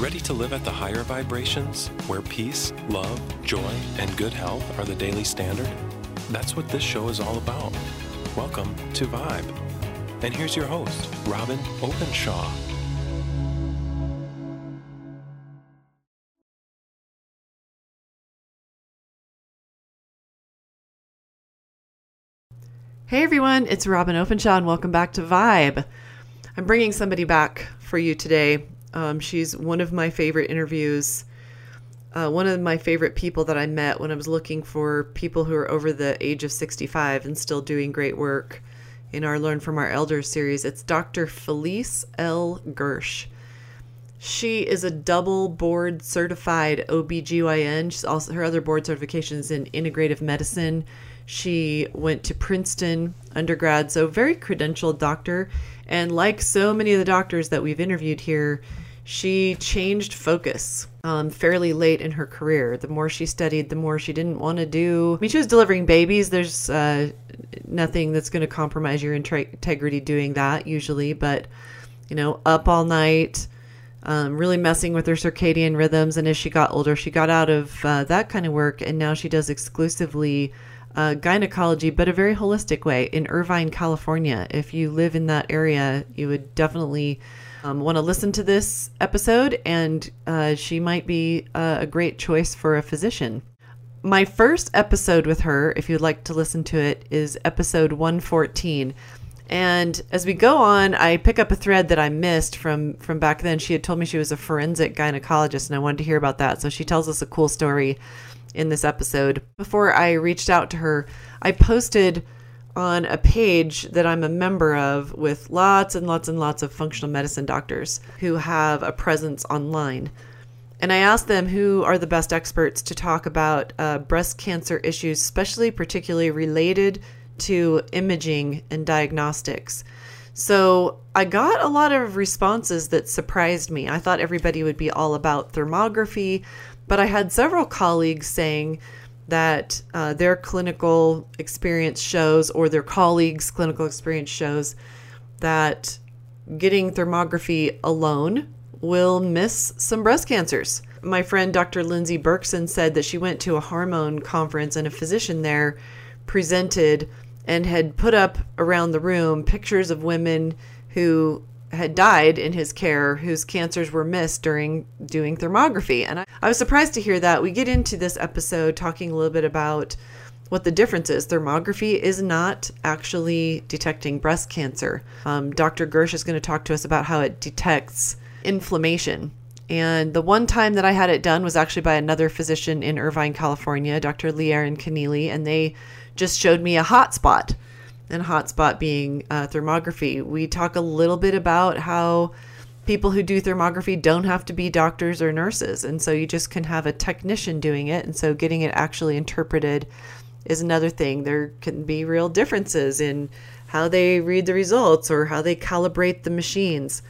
Ready to live at the higher vibrations, where peace, love, joy, and good health are the daily standard? That's what this show is all about. Welcome to Vibe. And here's your host, Robin Openshaw. Hey everyone, it's Robin Openshaw and welcome back to Vibe. I'm bringing somebody back for you today. She's one of my favorite interviews, one of my favorite people that I met when I was looking for people who are over the age of 65 and still doing great work in our Learn from Our Elders series. It's Dr. Felice L. Gersh. She is a double board certified OBGYN. She's also, her other board certification is in integrative medicine. She went to Princeton undergrad, so very credentialed doctor. And like so many of the doctors that we've interviewed here, she changed focus fairly late in her career. The more she studied, the more she didn't want to do. I mean, she was delivering babies. There's nothing that's going to compromise your integrity doing that usually. But, you know, up all night, really messing with her circadian rhythms. And as she got older, she got out of that kind of work. And now she does exclusively gynecology, but a very holistic way in Irvine, California. If you live in that area, you would definitely want to listen to this episode, and she might be a great choice for a physician. My first episode with her, if you'd like to listen to it, is episode 114. And as we go on, I pick up a thread that I missed from back then. She had told me she was a forensic gynecologist, and I wanted to hear about that. So she tells us a cool story in this episode. Before I reached out to her, I posted on a page that I'm a member of with lots and lots and lots of functional medicine doctors who have a presence online. And I asked them who are the best experts to talk about breast cancer issues, especially particularly related to imaging and diagnostics. So I got a lot of responses that surprised me. I thought everybody would be all about thermography, but I had several colleagues saying that their clinical experience shows, or their colleagues' clinical experience shows, that getting thermography alone will miss some breast cancers. My friend Dr. Lindsay Berkson said that she went to a hormone conference and a physician there presented and had put up around the room pictures of women who had died in his care whose cancers were missed during doing thermography. And I was surprised to hear that. We get into this episode talking a little bit about what the difference is. Thermography is not actually detecting breast cancer. Dr. Gersh is going to talk to us about how it detects inflammation. And the one time that I had it done was actually by another physician in Irvine, California, Dr. Leiren Caneli, and they just showed me a hot spot. And hotspot being thermography. We talk a little bit about how people who do thermography don't have to be doctors or nurses. And so you just can have a technician doing it. And so getting it actually interpreted is another thing. There can be real differences in how they read the results or how they calibrate the machines.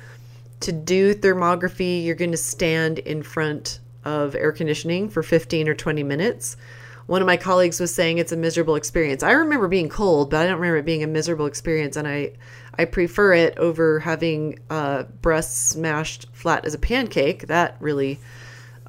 To do thermography, you're going to stand in front of air conditioning for 15 or 20 minutes. One of my colleagues was saying it's a miserable experience. I remember being cold, but I don't remember it being a miserable experience. And I prefer it over having breasts smashed flat as a pancake. That really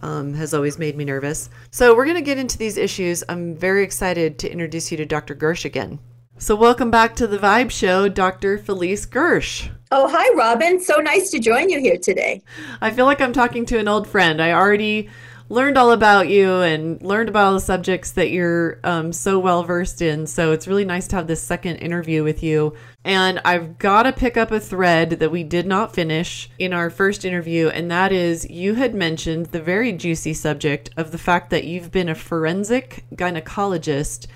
has always made me nervous. So we're going to get into these issues. I'm very excited to introduce you to Dr. Gersh again. So welcome back to the Vibe Show, Dr. Felice Gersh. Oh, hi, Robin. So nice to join you here today. I feel like I'm talking to an old friend. I already learned all about you and learned about all the subjects that you're so well versed in. So it's really nice to have this second interview with you. And I've got to pick up a thread that we did not finish in our first interview. And that is, you had mentioned the very juicy subject of the fact that you've been a forensic gynecologist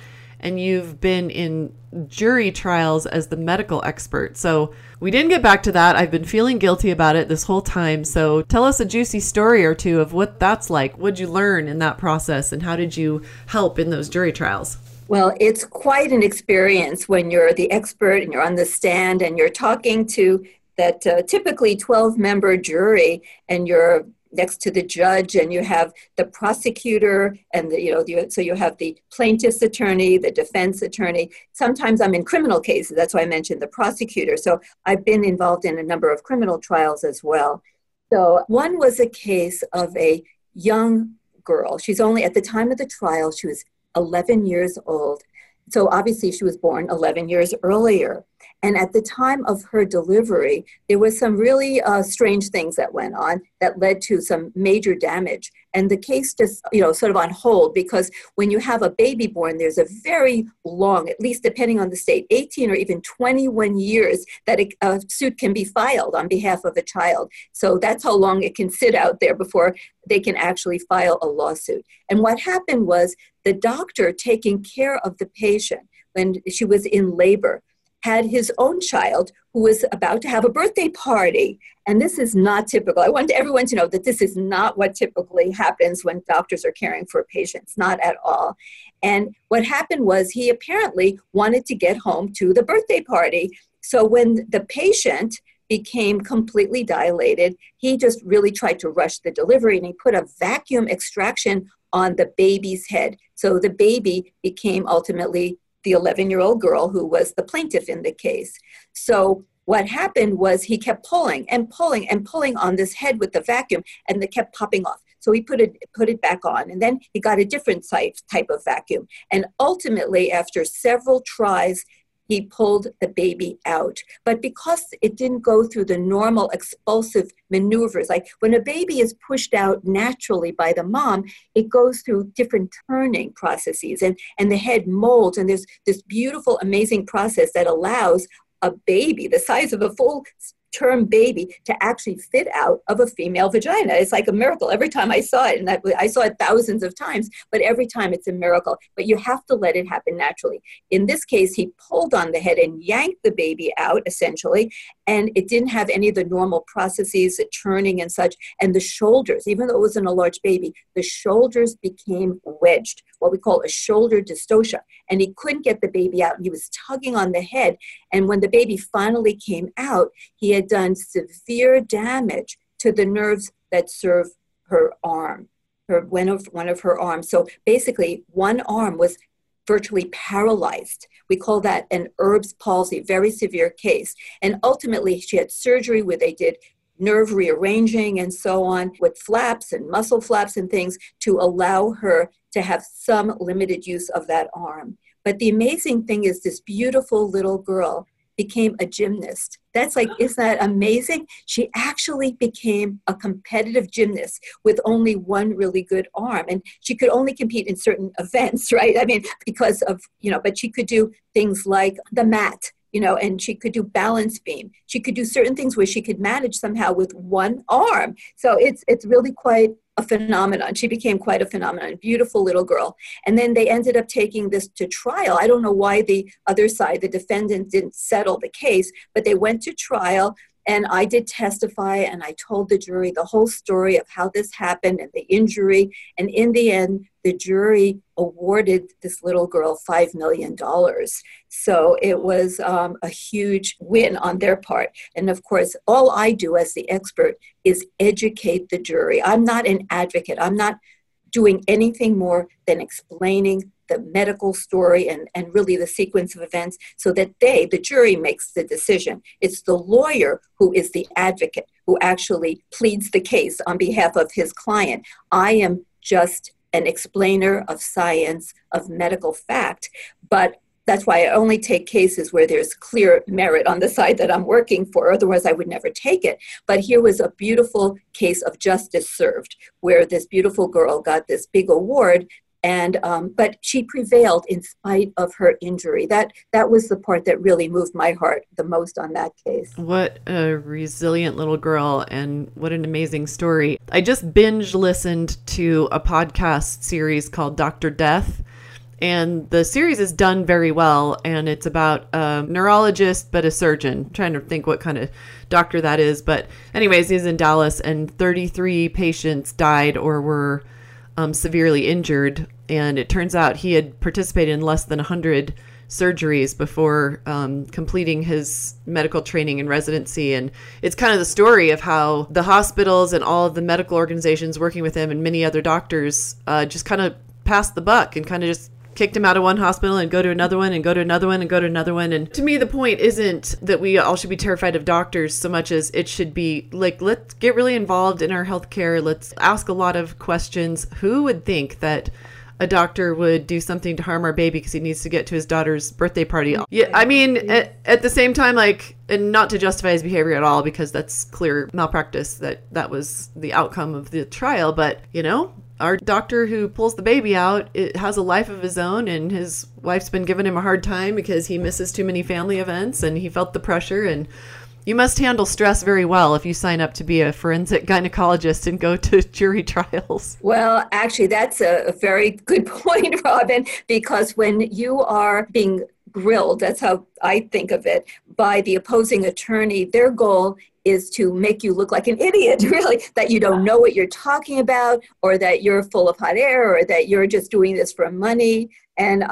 and you've been in jury trials as the medical expert. So we didn't get back to that. I've been feeling guilty about it this whole time. So tell us a juicy story or two of what that's like. What'd you learn in that process and how did you help in those jury trials? Well, it's quite an experience when you're the expert and you're on the stand and you're talking to that typically 12-member jury and you're next to the judge, and you have the prosecutor, and so you have the plaintiff's attorney, the defense attorney. Sometimes I'm in criminal cases, that's why I mentioned the prosecutor. So I've been involved in a number of criminal trials as well. So one was a case of a young girl. She's only, at the time of the trial, she was 11 years old. So obviously she was born 11 years earlier. And at the time of her delivery, there were some really strange things that went on that led to some major damage. And the case just, you know, sort of on hold, because when you have a baby born, there's a very long, at least depending on the state, 18 or even 21 years that a suit can be filed on behalf of a child. So that's how long it can sit out there before they can actually file a lawsuit. And what happened was the doctor taking care of the patient when she was in labor had his own child who was about to have a birthday party. And this is not typical. I want everyone to know that this is not what typically happens when doctors are caring for patients, not at all. And what happened was he apparently wanted to get home to the birthday party. So when the patient became completely dilated, he just really tried to rush the delivery, and he put a vacuum extraction on the baby's head. So the baby became ultimately the 11-year-old girl who was the plaintiff in the case. So what happened was he kept pulling and pulling and pulling on this head with the vacuum, and it kept popping off. So he put it back on, and then he got a different type of vacuum. And ultimately, after several tries, he pulled the baby out. But because it didn't go through the normal expulsive maneuvers, like when a baby is pushed out naturally by the mom, it goes through different turning processes, and the head molds, and there's this beautiful, amazing process that allows a baby the size of a full-term baby to actually fit out of a female vagina. It's like a miracle. Every time I saw it, and I saw it thousands of times, but every time it's a miracle. But you have to let it happen naturally. In this case, he pulled on the head and yanked the baby out, essentially, and it didn't have any of the normal processes, the churning and such, and the shoulders, even though it wasn't a large baby, the shoulders became wedged, what we call a shoulder dystocia, and he couldn't get the baby out, and he was tugging on the head, and when the baby finally came out, he had done severe damage to the nerves that serve her arm, one of her arms. So basically, one arm was virtually paralyzed. We call that an Erb's palsy, very severe case. And ultimately, she had surgery where they did nerve rearranging and so on with flaps and muscle flaps and things to allow her to have some limited use of that arm. But the amazing thing is this beautiful little girl became a gymnast. That's like, isn't that amazing? She actually became a competitive gymnast with only one really good arm. And she could only compete in certain events, right? I mean, because of, you know, but she could do things like the mat, you know, and she could do balance beam. She could do certain things where she could manage somehow with one arm. So it's really quite a phenomenon. She became quite a phenomenon, beautiful little girl. And then they ended up taking this to trial. I don't know why the other side, the defendant, didn't settle the case, but they went to trial, and I did testify, and I told the jury the whole story of how this happened and the injury. And in the end, the jury awarded this little girl $5 million. So it was a huge win on their part. And of course, all I do as the expert is educate the jury. I'm not an advocate. I'm not doing anything more than explaining the medical story and really the sequence of events so that the jury makes the decision. It's the lawyer who is the advocate, who actually pleads the case on behalf of his client. I am just an explainer of science, of medical fact, but that's why I only take cases where there's clear merit on the side that I'm working for. Otherwise, I would never take it. But here was a beautiful case of justice served, where this beautiful girl got this big award. And but she prevailed in spite of her injury. That was the part that really moved my heart the most on that case. What a resilient little girl, and what an amazing story. I just binge listened to a podcast series called Dr. Death, and the series is done very well, and it's about a neurologist but a surgeon. I'm trying to think what kind of doctor that is, but anyways, he's in Dallas, and 33 patients died or were severely injured. And it turns out he had participated in less than 100 surgeries before completing his medical training and residency. And it's kind of the story of how the hospitals and all of the medical organizations working with him and many other doctors just kind of passed the buck and kind of just kicked him out of one hospital and go to another one and go to another one and go to another one. And to me, the point isn't that we all should be terrified of doctors so much as it should be like, let's get really involved in our healthcare. Let's ask a lot of questions. Who would think that a doctor would do something to harm our baby because he needs to get to his daughter's birthday party? Yeah, I mean, at the same time, like, and not to justify his behavior at all, because that's clear malpractice, that was the outcome of the trial. But, you know, our doctor who pulls the baby out, it has a life of his own, and his wife's been giving him a hard time because he misses too many family events and he felt the pressure. And you must handle stress very well if you sign up to be a forensic gynecologist and go to jury trials. Well, actually, that's a very good point, Robin, because when you are being grilled, that's how I think of it, by the opposing attorney, their goal is to make you look like an idiot, really, that you don't know what you're talking about, or that you're full of hot air, or that you're just doing this for money. And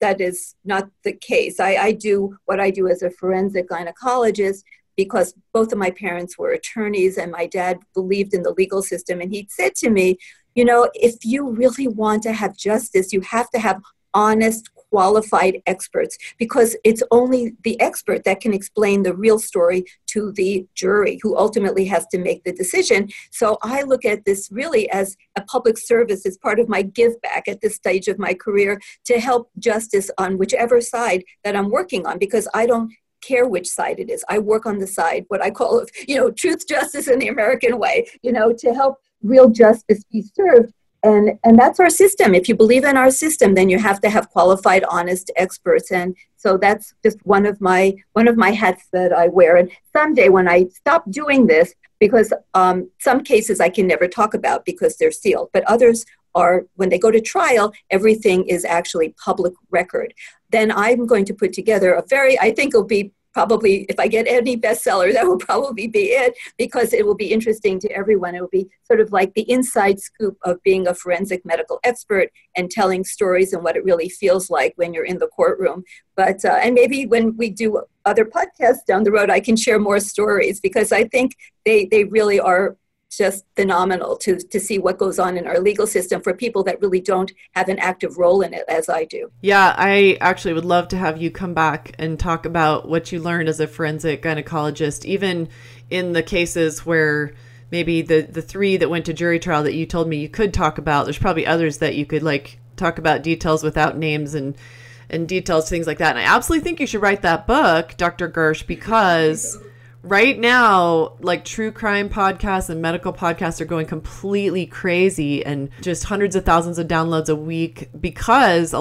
that is not the case. I do what I do as a forensic gynecologist, because both of my parents were attorneys and my dad believed in the legal system. And he said to me, you know, if you really want to have justice, you have to have honest, qualified experts, because it's only the expert that can explain the real story to the jury, who ultimately has to make the decision. So I look at this really as a public service, as part of my give back at this stage of my career, to help justice on whichever side that I'm working on, because I don't care which side it is. I work on the side, what I call, you know, truth, justice, in the American way, you know, to help real justice be served. And that's our system. If you believe in our system, then you have to have qualified, honest experts. And so that's just one of my hats that I wear. And someday when I stop doing this, because some cases I can never talk about because they're sealed, but others are, when they go to trial, everything is actually public record. Then I'm going to put together a very, I think it'll be probably, if I get any bestseller, that will probably be it, because it will be interesting to everyone. It will be sort of like the inside scoop of being a forensic medical expert and telling stories and what it really feels like when you're in the courtroom. But and maybe when we do other podcasts down the road, I can share more stories, because I think they really are just phenomenal to see what goes on in our legal system for people that really don't have an active role in it, as I do. Yeah, I actually would love to have you come back and talk about what you learned as a forensic gynecologist, even in the cases where maybe the three that went to jury trial that you told me you could talk about. There's probably others that you could like talk about details without names and details, things like that. And I absolutely think you should write that book, Dr. Gersh, because right now, like, true crime podcasts and medical podcasts are going completely crazy, and just hundreds of thousands of downloads a week, because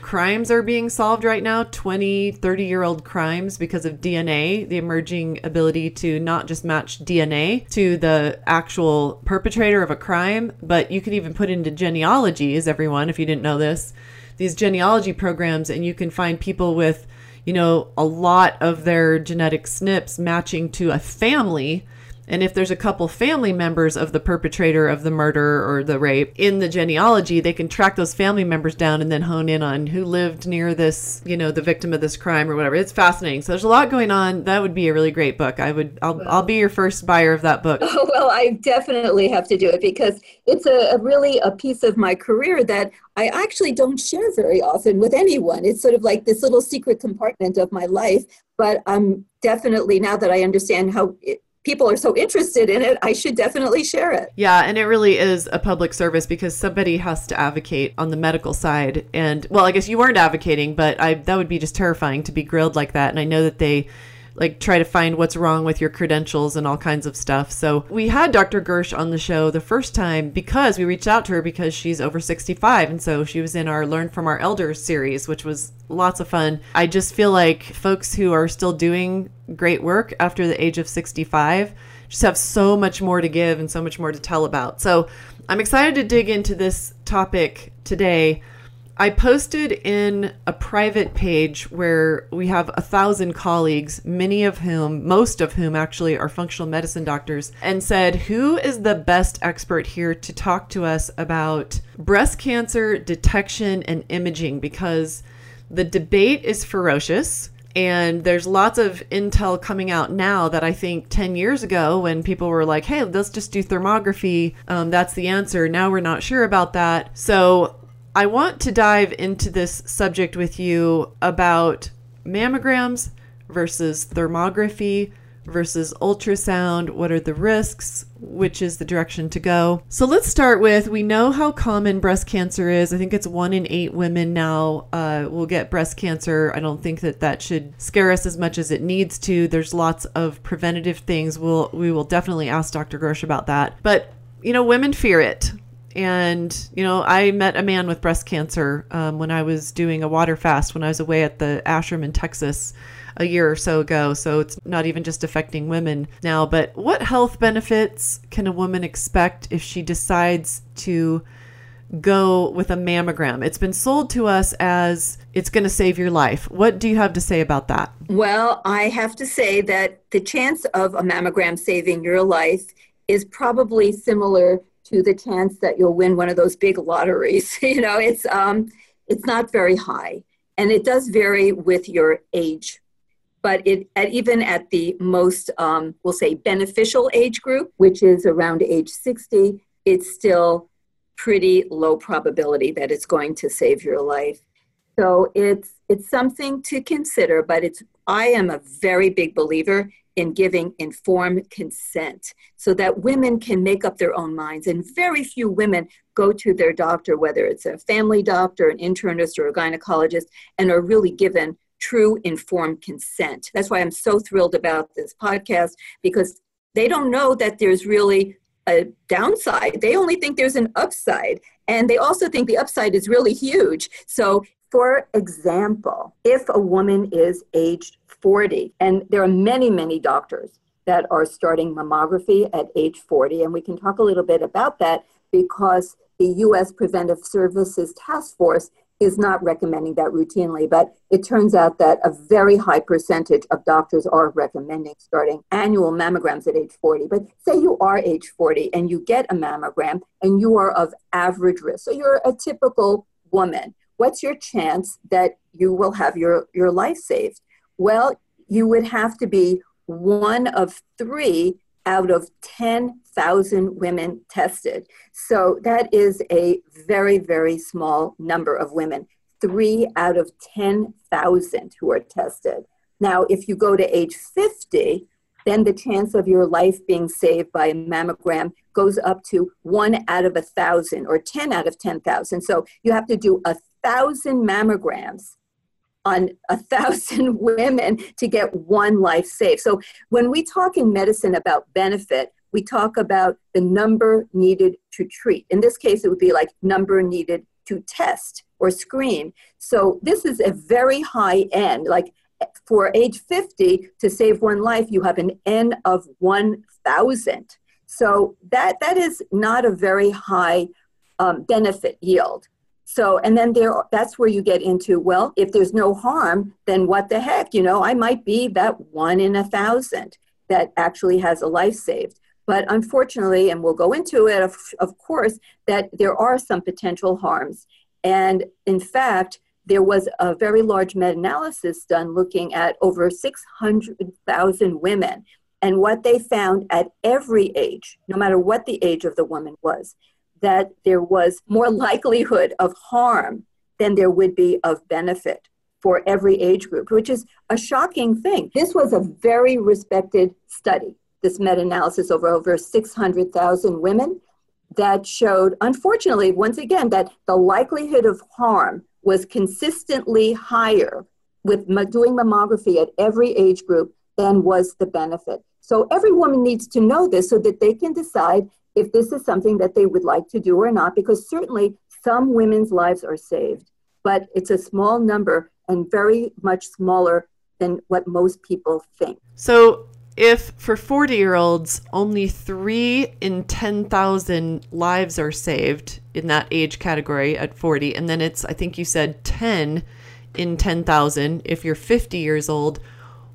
crimes are being solved right now, 20, 30-year-old crimes, because of DNA, the emerging ability to not just match DNA to the actual perpetrator of a crime, but you can even put into genealogies, everyone, if you didn't know this, these genealogy programs, and you can find people with, you know, a lot of their genetic SNPs matching to a family. And if there's a couple family members of the perpetrator of the murder or the rape in the genealogy, they can track those family members down and then hone in on who lived near this, you know, the victim of this crime or whatever. It's fascinating. So there's a lot going on. That would be a really great book. I'll be your first buyer of that book. Oh, well, I definitely have to do it, because it's a really piece of my career that I actually don't share very often with anyone. It's sort of like this little secret compartment of my life, but I'm definitely, now that I understand how people are so interested in it, I should definitely share it. Yeah, and it really is a public service, because somebody has to advocate on the medical side. And, well, I guess you weren't advocating, but that would be just terrifying to be grilled like that. And I know that they like try to find what's wrong with your credentials and all kinds of stuff. So we had Dr. Gersh on the show the first time because we reached out to her because she's over 65. And so she was in our Learn from Our Elders series, which was lots of fun. I just feel like folks who are still doing great work after the age of 65 just have so much more to give and so much more to tell about. So I'm excited to dig into this topic today. I posted in a private page where we have 1,000 colleagues, most of whom actually are functional medicine doctors, and said, who is the best expert here to talk to us about breast cancer detection and imaging? Because the debate is ferocious. And there's lots of intel coming out now that I think 10 years ago, when people were like, hey, let's just do thermography, that's the answer. Now we're not sure about that. So I want to dive into this subject with you about mammograms versus thermography versus ultrasound. What are the risks? Which is the direction to go? So let's start with, we know how common breast cancer is. I think it's 1 in 8 women now will get breast cancer. I don't think that that should scare us as much as it needs to. There's lots of preventative things. We will definitely ask Dr. Gersh about that. But, you know, women fear it. And, you know, I met a man with breast cancer when I was doing a water fast when I was away at the ashram in Texas a year or so ago. So it's not even just affecting women now. But what health benefits can a woman expect if she decides to go with a mammogram? It's been sold to us as it's going to save your life. What do you have to say about that? Well, I have to say that the chance of a mammogram saving your life is probably similar to the chance that you'll win one of those big lotteries. You know, it's not very high, and it does vary with your age. But even at the most, we'll say, beneficial age group, which is around age 60, it's still pretty low probability that it's going to save your life. So it's something to consider, but I am a very big believer in giving informed consent so that women can make up their own minds. And very few women go to their doctor, whether it's a family doctor, an internist, or a gynecologist, and are really given true informed consent. That's why I'm so thrilled about this podcast, because they don't know that there's really a downside. They only think there's an upside. And they also think the upside is really huge. So, for example, if a woman is aged 40, and there are many, many doctors that are starting mammography at age 40, and we can talk a little bit about that because the U.S. Preventive Services Task Force is not recommending that routinely, but it turns out that a very high percentage of doctors are recommending starting annual mammograms at age 40. But say you are age 40 and you get a mammogram and you are of average risk, so you're a typical woman, what's your chance that you will have your life saved? Well, you would have to be one of 3 out of 10,000 women tested. So that is a very, very small number of women, 3 out of 10,000 who are tested. Now, if you go to age 50, then the chance of your life being saved by a mammogram goes up to 1 out of 1,000 or 10 out of 10,000. So you have to do 1,000 mammograms on 1,000 women to get one life saved. So when we talk in medicine about benefit, we talk about the number needed to treat. In this case, it would be like number needed to test or screen. So this is a very high end. Like for age 50, to save one life, you have an N of 1,000. So that is not a very high benefit yield. So, and then that's where you get into, well, if there's no harm, then what the heck? You know, I might be that 1 in 1,000 that actually has a life saved. But unfortunately, and we'll go into it, of course, that there are some potential harms. And in fact, there was a very large meta-analysis done looking at over 600,000 women. And what they found at every age, no matter what the age of the woman was, that there was more likelihood of harm than there would be of benefit for every age group, which is a shocking thing. This was a very respected study, this meta-analysis over 600,000 women that showed, unfortunately, once again, that the likelihood of harm was consistently higher with doing mammography at every age group than was the benefit. So every woman needs to know this so that they can decide if this is something that they would like to do or not, because certainly some women's lives are saved, but it's a small number and very much smaller than what most people think. So if for 40-year-olds, only 3 in 10,000 lives are saved in that age category at 40, and then it's, I think you said 10 in 10,000 if you're 50 years old,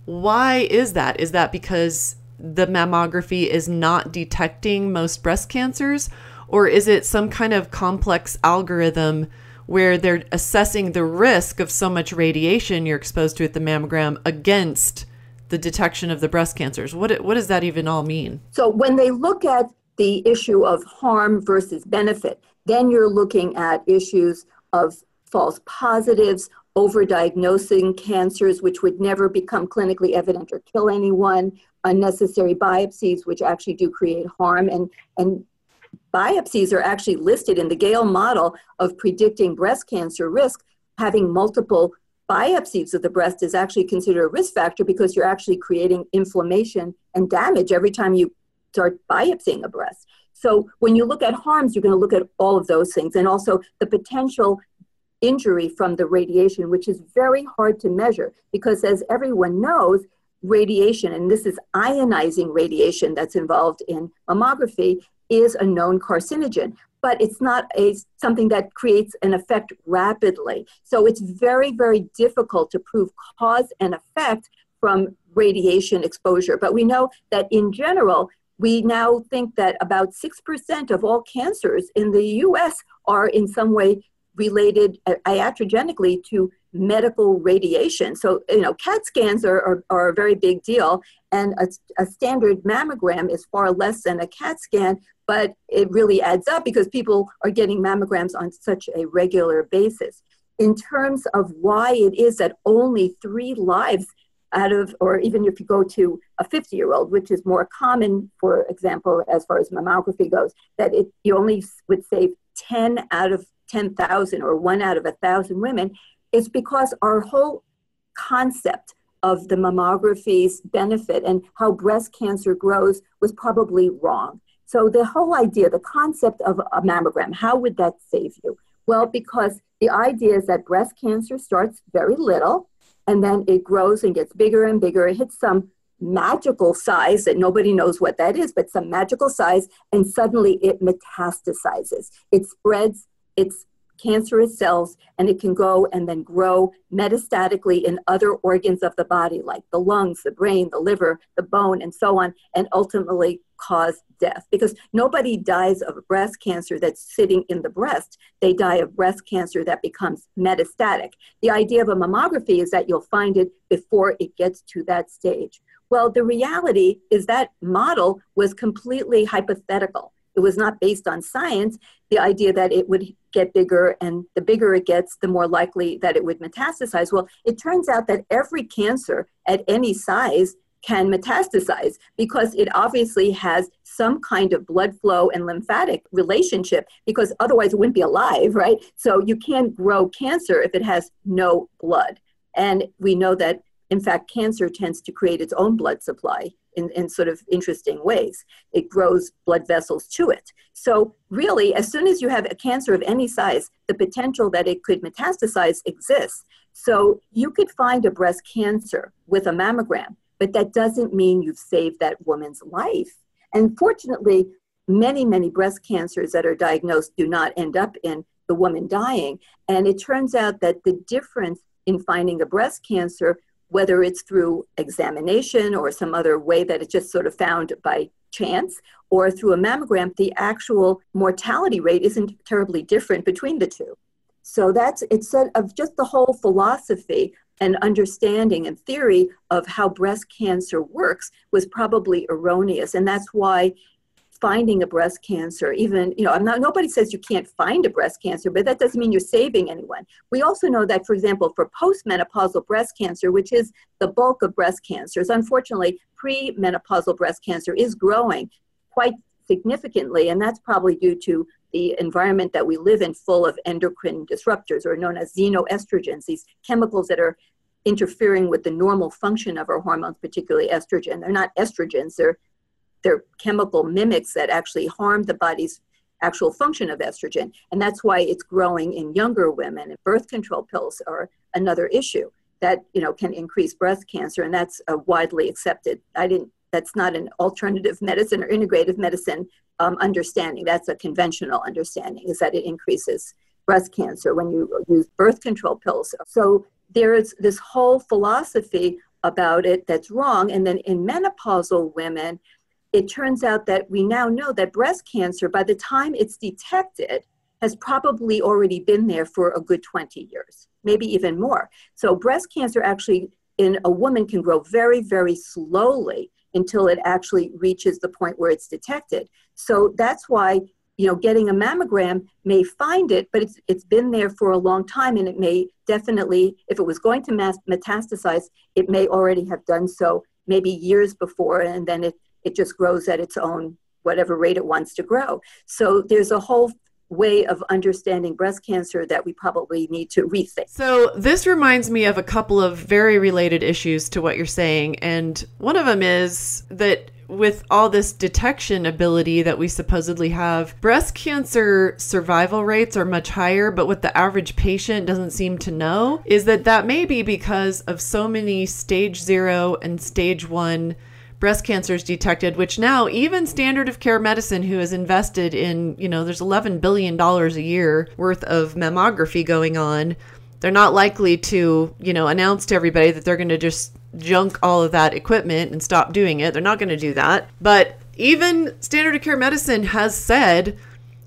why is that? Is that because the mammography is not detecting most breast cancers, or is it some kind of complex algorithm where they're assessing the risk of so much radiation you're exposed to at the mammogram against the detection of the breast cancers? What does that even all mean? So when they look at the issue of harm versus benefit, then you're looking at issues of false positives, overdiagnosing cancers, which would never become clinically evident or kill anyone, unnecessary biopsies, which actually do create harm. And biopsies are actually listed in the Gale model of predicting breast cancer risk. Having multiple biopsies of the breast is actually considered a risk factor because you're actually creating inflammation and damage every time you start biopsying a breast. So when you look at harms, you're going to look at all of those things, and also the potential injury from the radiation, which is very hard to measure because, as everyone knows, radiation, and this is ionizing radiation that's involved in mammography, is a known carcinogen, but it's not something that creates an effect rapidly. So it's very, very difficult to prove cause and effect from radiation exposure. But we know that in general, we now think that about 6% of all cancers in the US are in some way related iatrogenically to medical radiation. So, you know, CAT scans are a very big deal, and a standard mammogram is far less than a CAT scan, but it really adds up because people are getting mammograms on such a regular basis. In terms of why it is that only 3 lives out of, or even if you go to a 50-year-old, which is more common, for example, as far as mammography goes, that it, you only would save 10 out of 10,000 or 1 out of 1,000 women, it's because our whole concept of the mammography's benefit and how breast cancer grows was probably wrong. So the whole idea, the concept of a mammogram, how would that save you? Well, because the idea is that breast cancer starts very little, and then it grows and gets bigger and bigger. It hits some magical size that nobody knows what that is, but some magical size, and suddenly it metastasizes. It spreads its cancerous cells, and it can go and then grow metastatically in other organs of the body, like the lungs, the brain, the liver, the bone, and so on, and ultimately cause death. Because nobody dies of breast cancer that's sitting in the breast. They die of breast cancer that becomes metastatic. The idea of a mammography is that you'll find it before it gets to that stage. Well, the reality is that model was completely hypothetical. It was not based on science, the idea that it would get bigger, and the bigger it gets, the more likely that it would metastasize. Well, it turns out that every cancer at any size can metastasize because it obviously has some kind of blood flow and lymphatic relationship, because otherwise it wouldn't be alive, right? So you can't grow cancer if it has no blood. And we know that, in fact, cancer tends to create its own blood supply in sort of interesting ways. It grows blood vessels to it. So really, as soon as you have a cancer of any size, the potential that it could metastasize exists. So you could find a breast cancer with a mammogram, but that doesn't mean you've saved that woman's life. And fortunately, many, many breast cancers that are diagnosed do not end up in the woman dying. And it turns out that the difference in finding a breast cancer, whether it's through examination or some other way that it's just sort of found by chance, or through a mammogram, the actual mortality rate isn't terribly different between the two. So that's, it's of just the whole philosophy and understanding and theory of how breast cancer works was probably erroneous. And that's why finding a breast cancer, even, you know, nobody says you can't find a breast cancer, but that doesn't mean you're saving anyone. We also know that, for example, for postmenopausal breast cancer, which is the bulk of breast cancers, unfortunately, premenopausal breast cancer is growing quite significantly, and that's probably due to the environment that we live in, full of endocrine disruptors, or known as xenoestrogens, these chemicals that are interfering with the normal function of our hormones, particularly estrogen. They're not estrogens, they're chemical mimics that actually harm the body's actual function of estrogen. And that's why it's growing in younger women. And birth control pills are another issue that, you know, can increase breast cancer. And that's widely accepted. That's not an alternative medicine or integrative medicine understanding. That's a conventional understanding, is that it increases breast cancer when you use birth control pills. So there is this whole philosophy about it that's wrong. And then in menopausal women, it turns out that we now know that breast cancer, by the time it's detected, has probably already been there for a good 20 years, maybe even more. So breast cancer actually in a woman can grow very, very slowly until it actually reaches the point where it's detected. So that's why you know, getting a mammogram may find it, but it's been there for a long time, and it may definitely, if it was going to metastasize, it may already have done so maybe years before, and then it just grows at its own, whatever rate it wants to grow. So there's a whole way of understanding breast cancer that we probably need to rethink. So this reminds me of a couple of very related issues to what you're saying. And one of them is that with all this detection ability that we supposedly have, breast cancer survival rates are much higher, but what the average patient doesn't seem to know is that that may be because of so many stage 0 and stage 1 breast cancers detected, which now even standard of care medicine, who has invested in, you know, there's $11 billion a year worth of mammography going on, they're not likely to, you know, announce to everybody that they're going to just junk all of that equipment and stop doing it. They're not going to do that. But even standard of care medicine has said,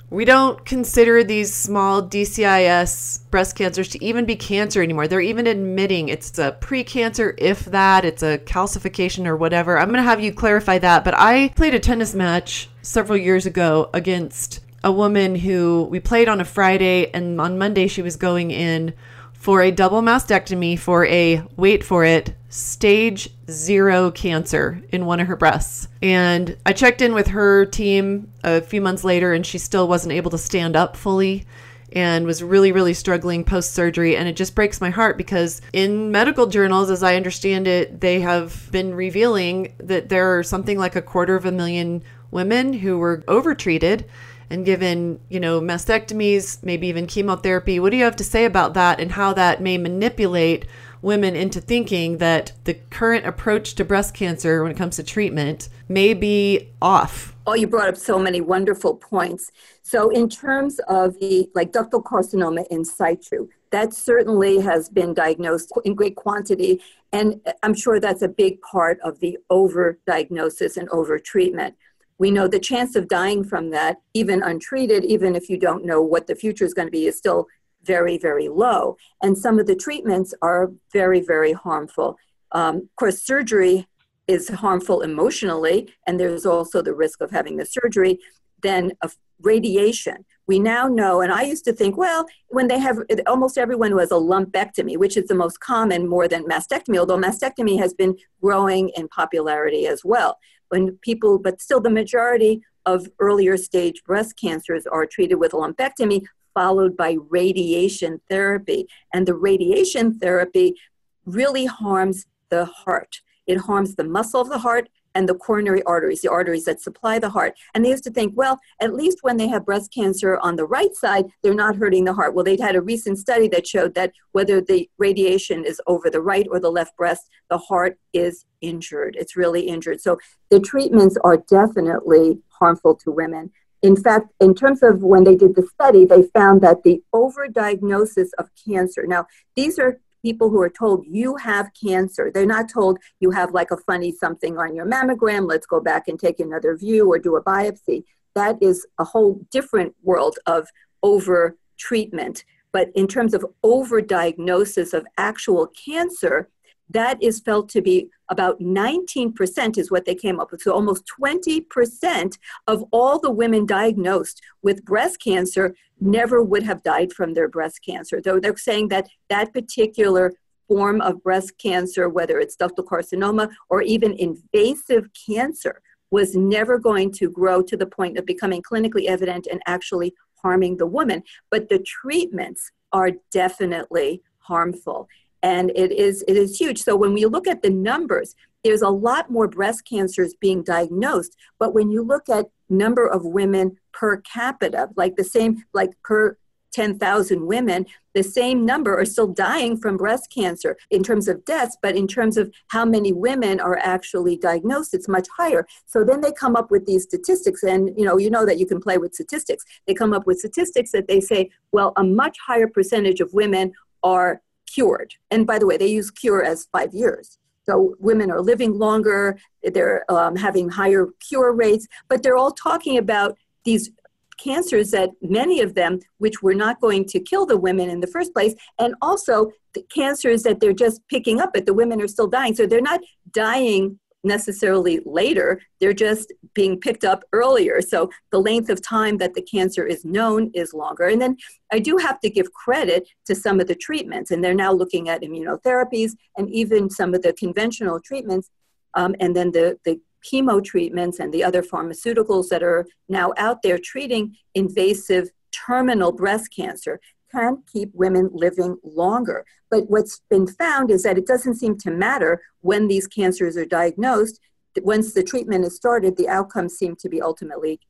we don't consider these small DCIS breast cancers to even be cancer anymore. They're even admitting it's a precancer, if that, it's a calcification or whatever. I'm going to have you clarify that. But I played a tennis match several years ago against a woman who we played on a Friday, and on Monday she was going in for a double mastectomy for a, wait for it, stage 0 cancer in one of her breasts. And I checked in with her team a few months later, and she still wasn't able to stand up fully and was really, really struggling post-surgery. And it just breaks my heart, because in medical journals, as I understand it, they have been revealing that there are something like 250,000 women who were overtreated and given, you know, mastectomies, maybe even chemotherapy. What do you have to say about that, and how that may manipulate women into thinking that the current approach to breast cancer when it comes to treatment may be off? Oh, you brought up so many wonderful points. So in terms of the, like, ductal carcinoma in situ, that certainly has been diagnosed in great quantity. And I'm sure that's a big part of the overdiagnosis and overtreatment. We know the chance of dying from that, even untreated, even if you don't know what the future is going to be, is still very, very low. And some of the treatments are very, very harmful. Of course, surgery is harmful emotionally, and there's also the risk of having the surgery. Then of radiation. We now know, and I used to think, well, when they have, almost everyone who has a lumpectomy, which is the most common, more than mastectomy, although mastectomy has been growing in popularity as well. When people, but still the majority of earlier stage breast cancers are treated with a lumpectomy followed by radiation therapy. And the radiation therapy really harms the heart. It harms the muscle of the heart and the coronary arteries, the arteries that supply the heart. And they used to think, well, at least when they have breast cancer on the right side, they're not hurting the heart. Well, they'd had a recent study that showed that whether the radiation is over the right or the left breast, the heart is injured. It's really injured. So the treatments are definitely harmful to women. In fact, in terms of when they did the study, they found that the overdiagnosis of cancer. Now, these are people who are told you have cancer. They're not told you have like a funny something on your mammogram, let's go back and take another view or do a biopsy. That is a whole different world of over treatment. But in terms of overdiagnosis of actual cancer, that is felt to be about 19% is what they came up with. So almost 20% of all the women diagnosed with breast cancer never would have died from their breast cancer. Though they're saying that that particular form of breast cancer, whether it's ductal carcinoma or even invasive cancer, was never going to grow to the point of becoming clinically evident and actually harming the woman. But the treatments are definitely harmful. And it is huge. So when we look at the numbers, there's a lot more breast cancers being diagnosed. But when you look at number of women per capita, like the same, like per 10,000 women, the same number are still dying from breast cancer in terms of deaths, but in terms of how many women are actually diagnosed, it's much higher. So then they come up with these statistics, and you know that you can play with statistics. They come up with statistics that they say, well, a much higher percentage of women are cured. And by the way, they use cure as 5 years. So women are living longer, they're having higher cure rates, but they're all talking about these cancers that many of them, which were not going to kill the women in the first place, and also the cancers that they're just picking up, but the women are still dying. So they're not dying necessarily later, they're just being picked up earlier. So the length of time that the cancer is known is longer. And then I do have to give credit to some of the treatments, and they're now looking at immunotherapies and even some of the conventional treatments, and then the chemo treatments and the other pharmaceuticals that are now out there treating invasive terminal breast cancer can keep women living longer. But what's been found is that it doesn't seem to matter when these cancers are diagnosed. Once the treatment is started, the outcomes seem to be ultimately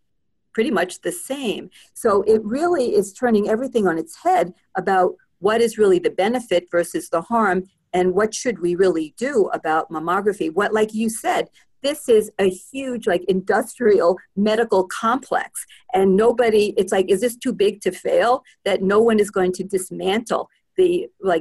pretty much the same. So it really is turning everything on its head about what is really the benefit versus the harm, and what should we really do about mammography. What, like you said, this is a huge, like, industrial medical complex, and nobody, it's like, is this too big to fail that no one is going to dismantle the, like,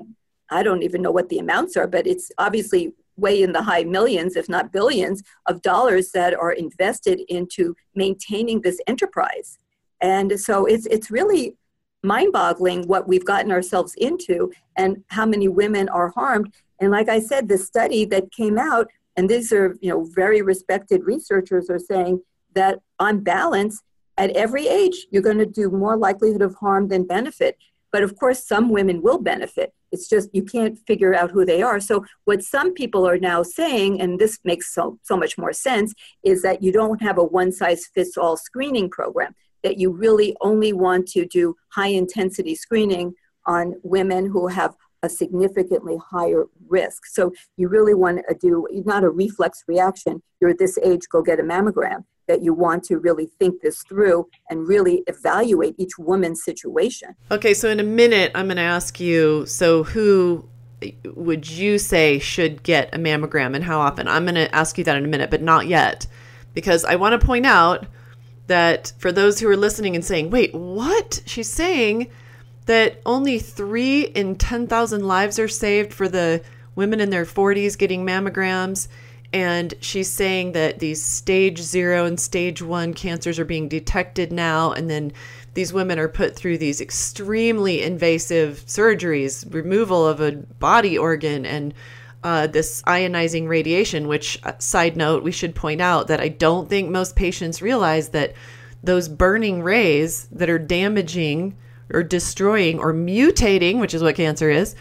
I don't even know what the amounts are, but it's obviously way in the high millions, if not billions, of dollars that are invested into maintaining this enterprise. And so it's really mind-boggling what we've gotten ourselves into and how many women are harmed. And like I said, the study that came out, and these are, very respected researchers, are saying that on balance, at every age, you're going to do more likelihood of harm than benefit. But of course, some women will benefit. It's just you can't figure out who they are. So what some people are now saying, and this makes so much more sense, is that you don't have a one-size-fits-all screening program, that you really only want to do high-intensity screening on women who have a significantly higher risk. So you really want to do, not a reflex reaction, you're at this age, go get a mammogram, that you want to really think this through and really evaluate each woman's situation. Okay, so in a minute, I'm going to ask you, so who would you say should get a mammogram and how often? I'm going to ask you that in a minute, but not yet, because I want to point out that for those who are listening and saying, wait, what? She's saying that only 3 in 10,000 lives are saved for the women in their 40s getting mammograms. And she's saying that these stage 0 and stage 1 cancers are being detected now. And then these women are put through these extremely invasive surgeries, removal of a body organ, and this ionizing radiation, which, side note, we should point out that I don't think most patients realize that those burning rays that are damaging or destroying or mutating, which is what cancer is,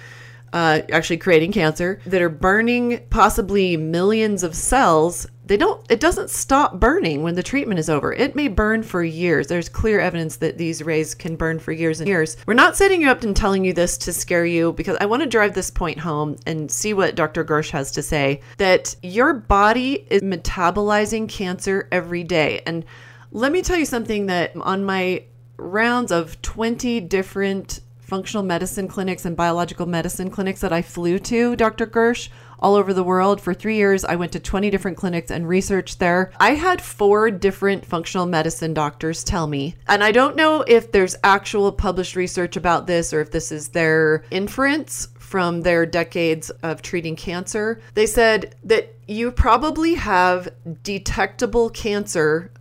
actually creating cancer, that are burning possibly millions of cells, it doesn't stop burning when the treatment is over. It may burn for years. There's clear evidence that these rays can burn for years and years. We're not setting you up and telling you this to scare you, because I want to drive this point home and see what Dr. Gersh has to say, that your body is metabolizing cancer every day. And let me tell you something that on my rounds of 20 different functional medicine clinics and biological medicine clinics that I flew to, Dr. Gersh, all over the world. For 3 years, I went to 20 different clinics and researched there. I had 4 different functional medicine doctors tell me, and I don't know if there's actual published research about this or if this is their inference from their decades of treating cancer. They said that you probably have detectable cancer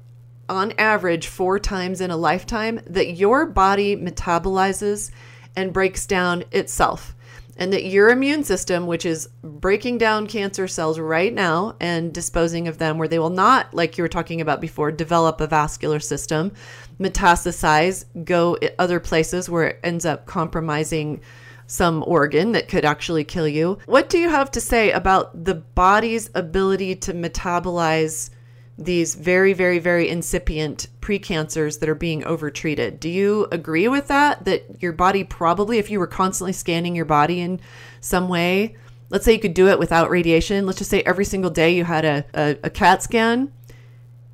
on average 4 times in a lifetime, that your body metabolizes and breaks down itself, and that your immune system, which is breaking down cancer cells right now and disposing of them where they will not, like you were talking about before, develop a vascular system, metastasize, go other places where it ends up compromising some organ that could actually kill you. What do you have to say about the body's ability to metabolize these very, very, very incipient precancers that are being overtreated? Do you agree with that? That your body probably, if you were constantly scanning your body in some way, let's say you could do it without radiation. Let's just say every single day you had a CAT scan.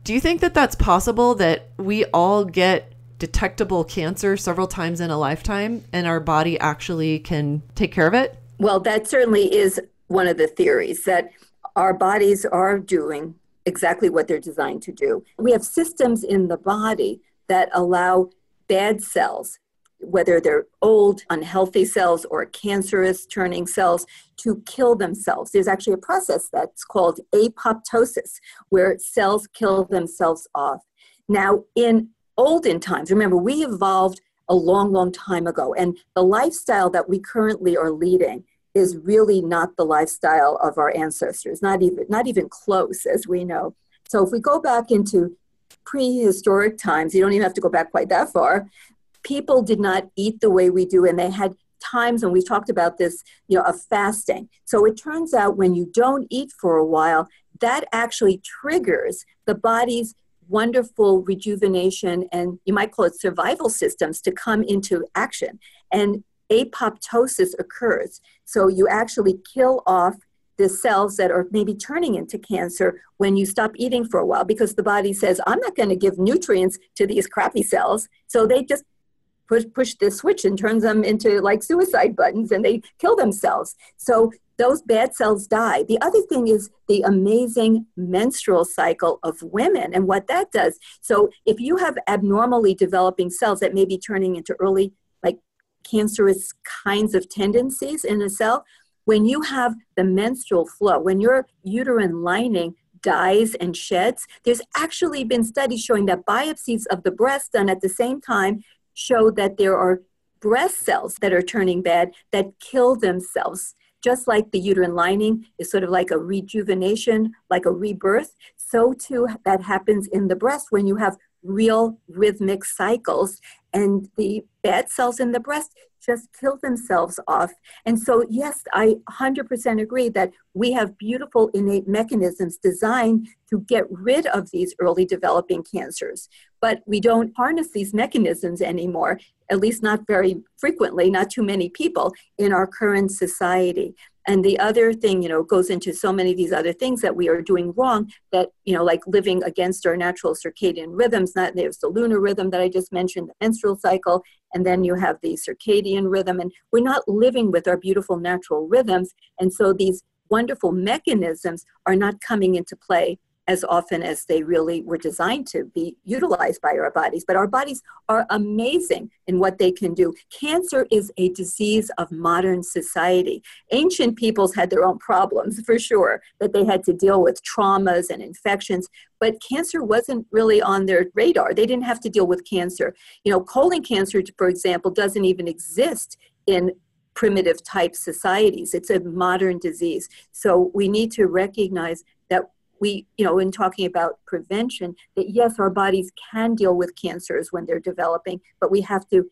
Do you think that that's possible, that we all get detectable cancer several times in a lifetime and our body actually can take care of it? Well, that certainly is one of the theories, that our bodies are doing exactly what they're designed to do. We have systems in the body that allow bad cells, whether they're old, unhealthy cells or cancerous turning cells, to kill themselves. There's actually a process that's called apoptosis, where cells kill themselves off. Now, in olden times, remember, we evolved a long, long time ago, and the lifestyle that we currently are leading is really not the lifestyle of our ancestors, not even close, as we know. So if we go back into prehistoric times, you don't even have to go back quite that far, people did not eat the way we do, and they had times, and we talked about this, you know, of fasting. So it turns out when you don't eat for a while, that actually triggers the body's wonderful rejuvenation, and you might call it survival systems, to come into action. And apoptosis occurs. So you actually kill off the cells that are maybe turning into cancer when you stop eating for a while, because the body says, I'm not going to give nutrients to these crappy cells. So they just push this switch and turns them into like suicide buttons, and they kill themselves. So those bad cells die. The other thing is the amazing menstrual cycle of women and what that does. So if you have abnormally developing cells that may be turning into early, like cancerous kinds of tendencies in a cell, when you have the menstrual flow, when your uterine lining dies and sheds, there's actually been studies showing that biopsies of the breast done at the same time show that there are breast cells that are turning bad that kill themselves. Just like the uterine lining is sort of like a rejuvenation, like a rebirth, so too that happens in the breast when you have real rhythmic cycles, and the bad cells in the breast just kill themselves off. And so, yes, I 100% agree that we have beautiful innate mechanisms designed to get rid of these early developing cancers, but we don't harness these mechanisms anymore, at least not very frequently, not too many people in our current society. And the other thing, you know, goes into so many of these other things that we are doing wrong, that, you know, like living against our natural circadian rhythms. Not, there's the lunar rhythm that I just mentioned, the menstrual cycle, and then you have the circadian rhythm. And we're not living with our beautiful natural rhythms. And so these wonderful mechanisms are not coming into play as often as they really were designed to be utilized by our bodies. But our bodies are amazing in what they can do. Cancer is a disease of modern society. Ancient peoples had their own problems, for sure, that they had to deal with, traumas and infections, but cancer wasn't really on their radar. They didn't have to deal with cancer. You know, colon cancer, for example, doesn't even exist in primitive type societies. It's a modern disease. So we need to recognize that we, you know, in talking about prevention, that yes, our bodies can deal with cancers when they're developing, but we have to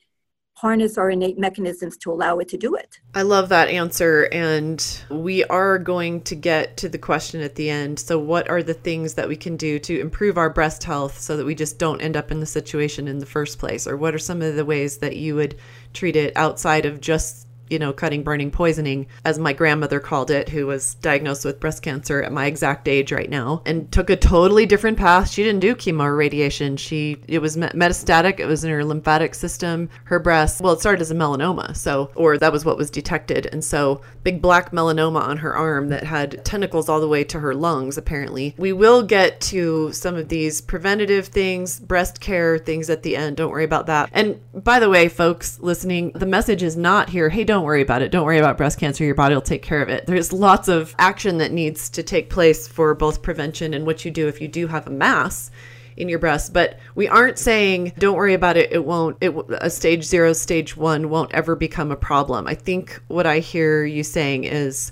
harness our innate mechanisms to allow it to do it. I love that answer. And we are going to get to the question at the end. So what are the things that we can do to improve our breast health so that we just don't end up in the situation in the first place? Or what are some of the ways that you would treat it outside of just, you know, cutting, burning, poisoning, as my grandmother called it, who was diagnosed with breast cancer at my exact age right now and took a totally different path. She didn't do chemo or radiation. It was metastatic. It was in her lymphatic system, her breast. Well, it started as a melanoma. Or that was what was detected. And so big black melanoma on her arm that had tentacles all the way to her lungs, apparently. We will get to some of these preventative things, breast care things at the end. Don't worry about that. And by the way, folks listening, the message is not here, hey, don't worry about it. Don't worry about breast cancer. Your body will take care of it. There's lots of action that needs to take place for both prevention and what you do if you do have a mass in your breast. But we aren't saying, don't worry about it. A stage 0, stage 1 won't ever become a problem. I think what I hear you saying is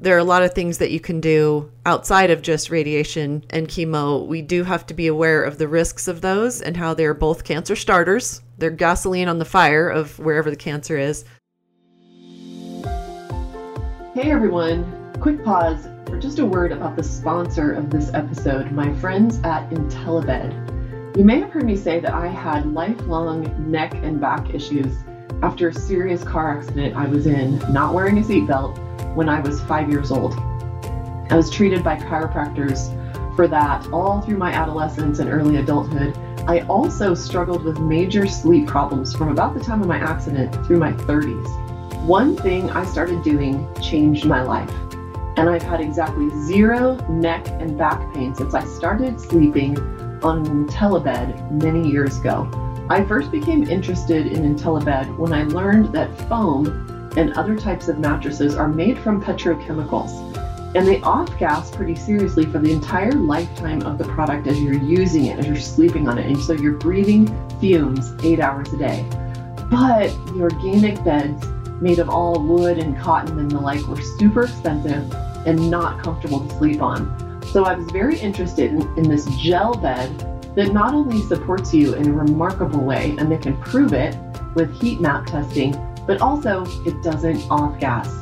there are a lot of things that you can do outside of just radiation and chemo. We do have to be aware of the risks of those and how they're both cancer starters. They're gasoline on the fire of wherever the cancer is. Hey everyone, quick pause for just a word about the sponsor of this episode, my friends at IntelliBed. You may have heard me say that I had lifelong neck and back issues after a serious car accident I was in, not wearing a seatbelt, when I was 5 years old. I was treated by chiropractors for that all through my adolescence and early adulthood. I also struggled with major sleep problems from about the time of my accident through my 30s. One thing I started doing changed my life, and I've had exactly 0 neck and back pain since I started sleeping on an IntelliBed many years ago. I first became interested in IntelliBed when I learned that foam and other types of mattresses are made from petrochemicals, and they off-gas pretty seriously for the entire lifetime of the product as you're using it, as you're sleeping on it, and so you're breathing fumes 8 hours a day. But the organic beds made of all wood and cotton and the like were super expensive and not comfortable to sleep on. So I was very interested in this gel bed that not only supports you in a remarkable way, and they can prove it with heat map testing, but also it doesn't off-gas.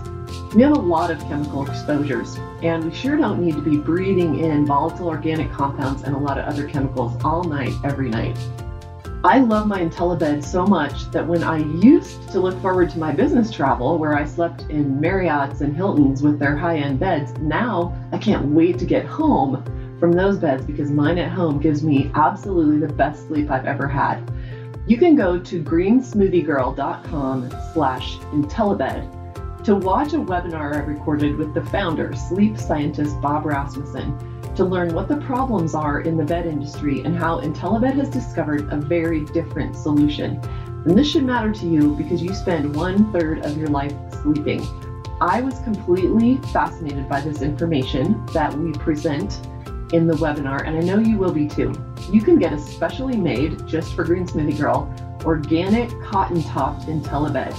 We have a lot of chemical exposures, and we sure don't need to be breathing in volatile organic compounds and a lot of other chemicals all night, every night. I love my IntelliBed so much that when I used to look forward to my business travel, where I slept in Marriotts and Hiltons with their high-end beds, now I can't wait to get home from those beds because mine at home gives me absolutely the best sleep I've ever had. You can go to greensmoothiegirl.com/IntelliBed to watch a webinar I recorded with the founder, sleep scientist Bob Rasmussen, to learn what the problems are in the bed industry and how IntelliBed has discovered a very different solution. And this should matter to you because you spend 1/3 of your life sleeping. I was completely fascinated by this information that we present in the webinar, and I know you will be too. You can get a specially made, just for Green Smoothie Girl, organic cotton-topped IntelliBed.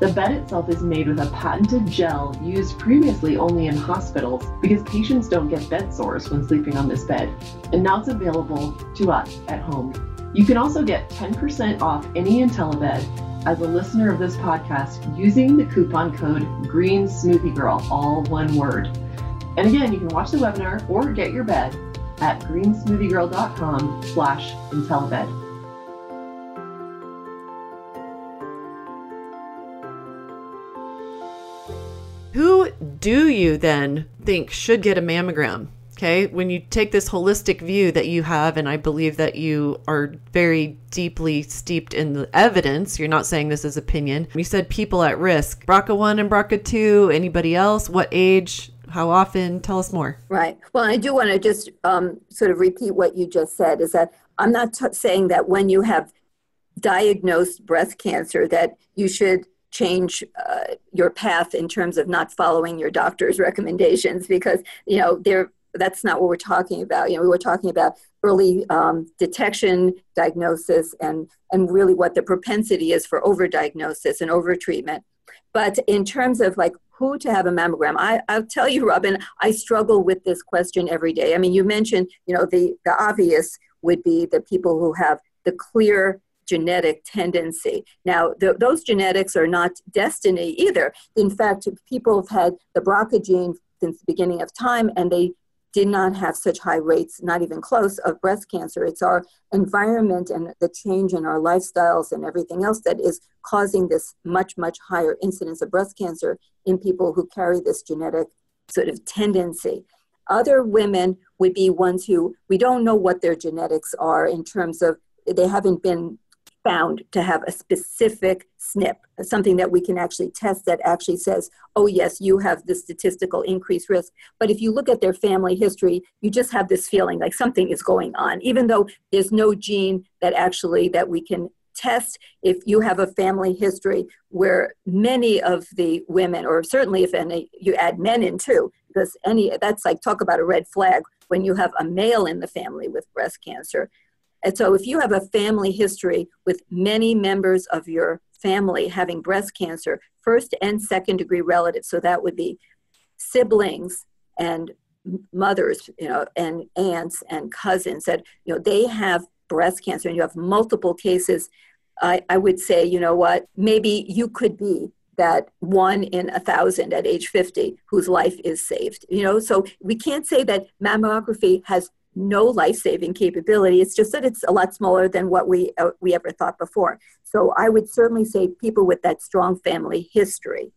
The bed itself is made with a patented gel used previously only in hospitals because patients don't get bed sores when sleeping on this bed, and now it's available to us at home. You can also get 10% off any IntelliBed as a listener of this podcast using the coupon code GREENSMOOTHIEGIRL, all one word. And again, you can watch the webinar or get your bed at greensmoothiegirl.com/IntelliBed. Who do you then think should get a mammogram? Okay, when you take this holistic view that you have, and I believe that you are very deeply steeped in the evidence, you're not saying this is opinion. You said people at risk, BRCA1 and BRCA2, anybody else? What age? How often? Tell us more. Right. Well, I do want to just sort of repeat what you just said, is that I'm not saying that when you have diagnosed breast cancer that you should change your path in terms of not following your doctor's recommendations, because, you know, that's not what we're talking about. You know, we were talking about early detection, diagnosis, and really what the propensity is for overdiagnosis and overtreatment. But in terms of like who to have a mammogram, I'll tell you, Robin, I struggle with this question every day. I mean, you mentioned, you know, the obvious would be the people who have the clear genetic tendency. Now, those genetics are not destiny either. In fact, people have had the BRCA gene since the beginning of time, and they did not have such high rates, not even close, of breast cancer. It's our environment and the change in our lifestyles and everything else that is causing this much, much higher incidence of breast cancer in people who carry this genetic sort of tendency. Other women would be ones who, we don't know what their genetics are in terms of, they haven't been found to have a specific SNP, something that we can actually test that actually says, oh yes, you have this statistical increased risk. But if you look at their family history, you just have this feeling like something is going on, even though there's no gene that we can test. If you have a family history where many of the women, or certainly if any, you add men in too, because that's like, talk about a red flag when you have a male in the family with breast cancer. And so if you have a family history with many members of your family having breast cancer, first and second degree relatives, so that would be siblings and mothers, you know, and aunts and cousins that, you know, they have breast cancer and you have multiple cases, I would say, you know what, maybe you could be that 1 in 1,000 at age 50 whose life is saved, you know. So we can't say that mammography has no life-saving capability. It's just that it's a lot smaller than what we ever thought before. So I would certainly say people with that strong family history.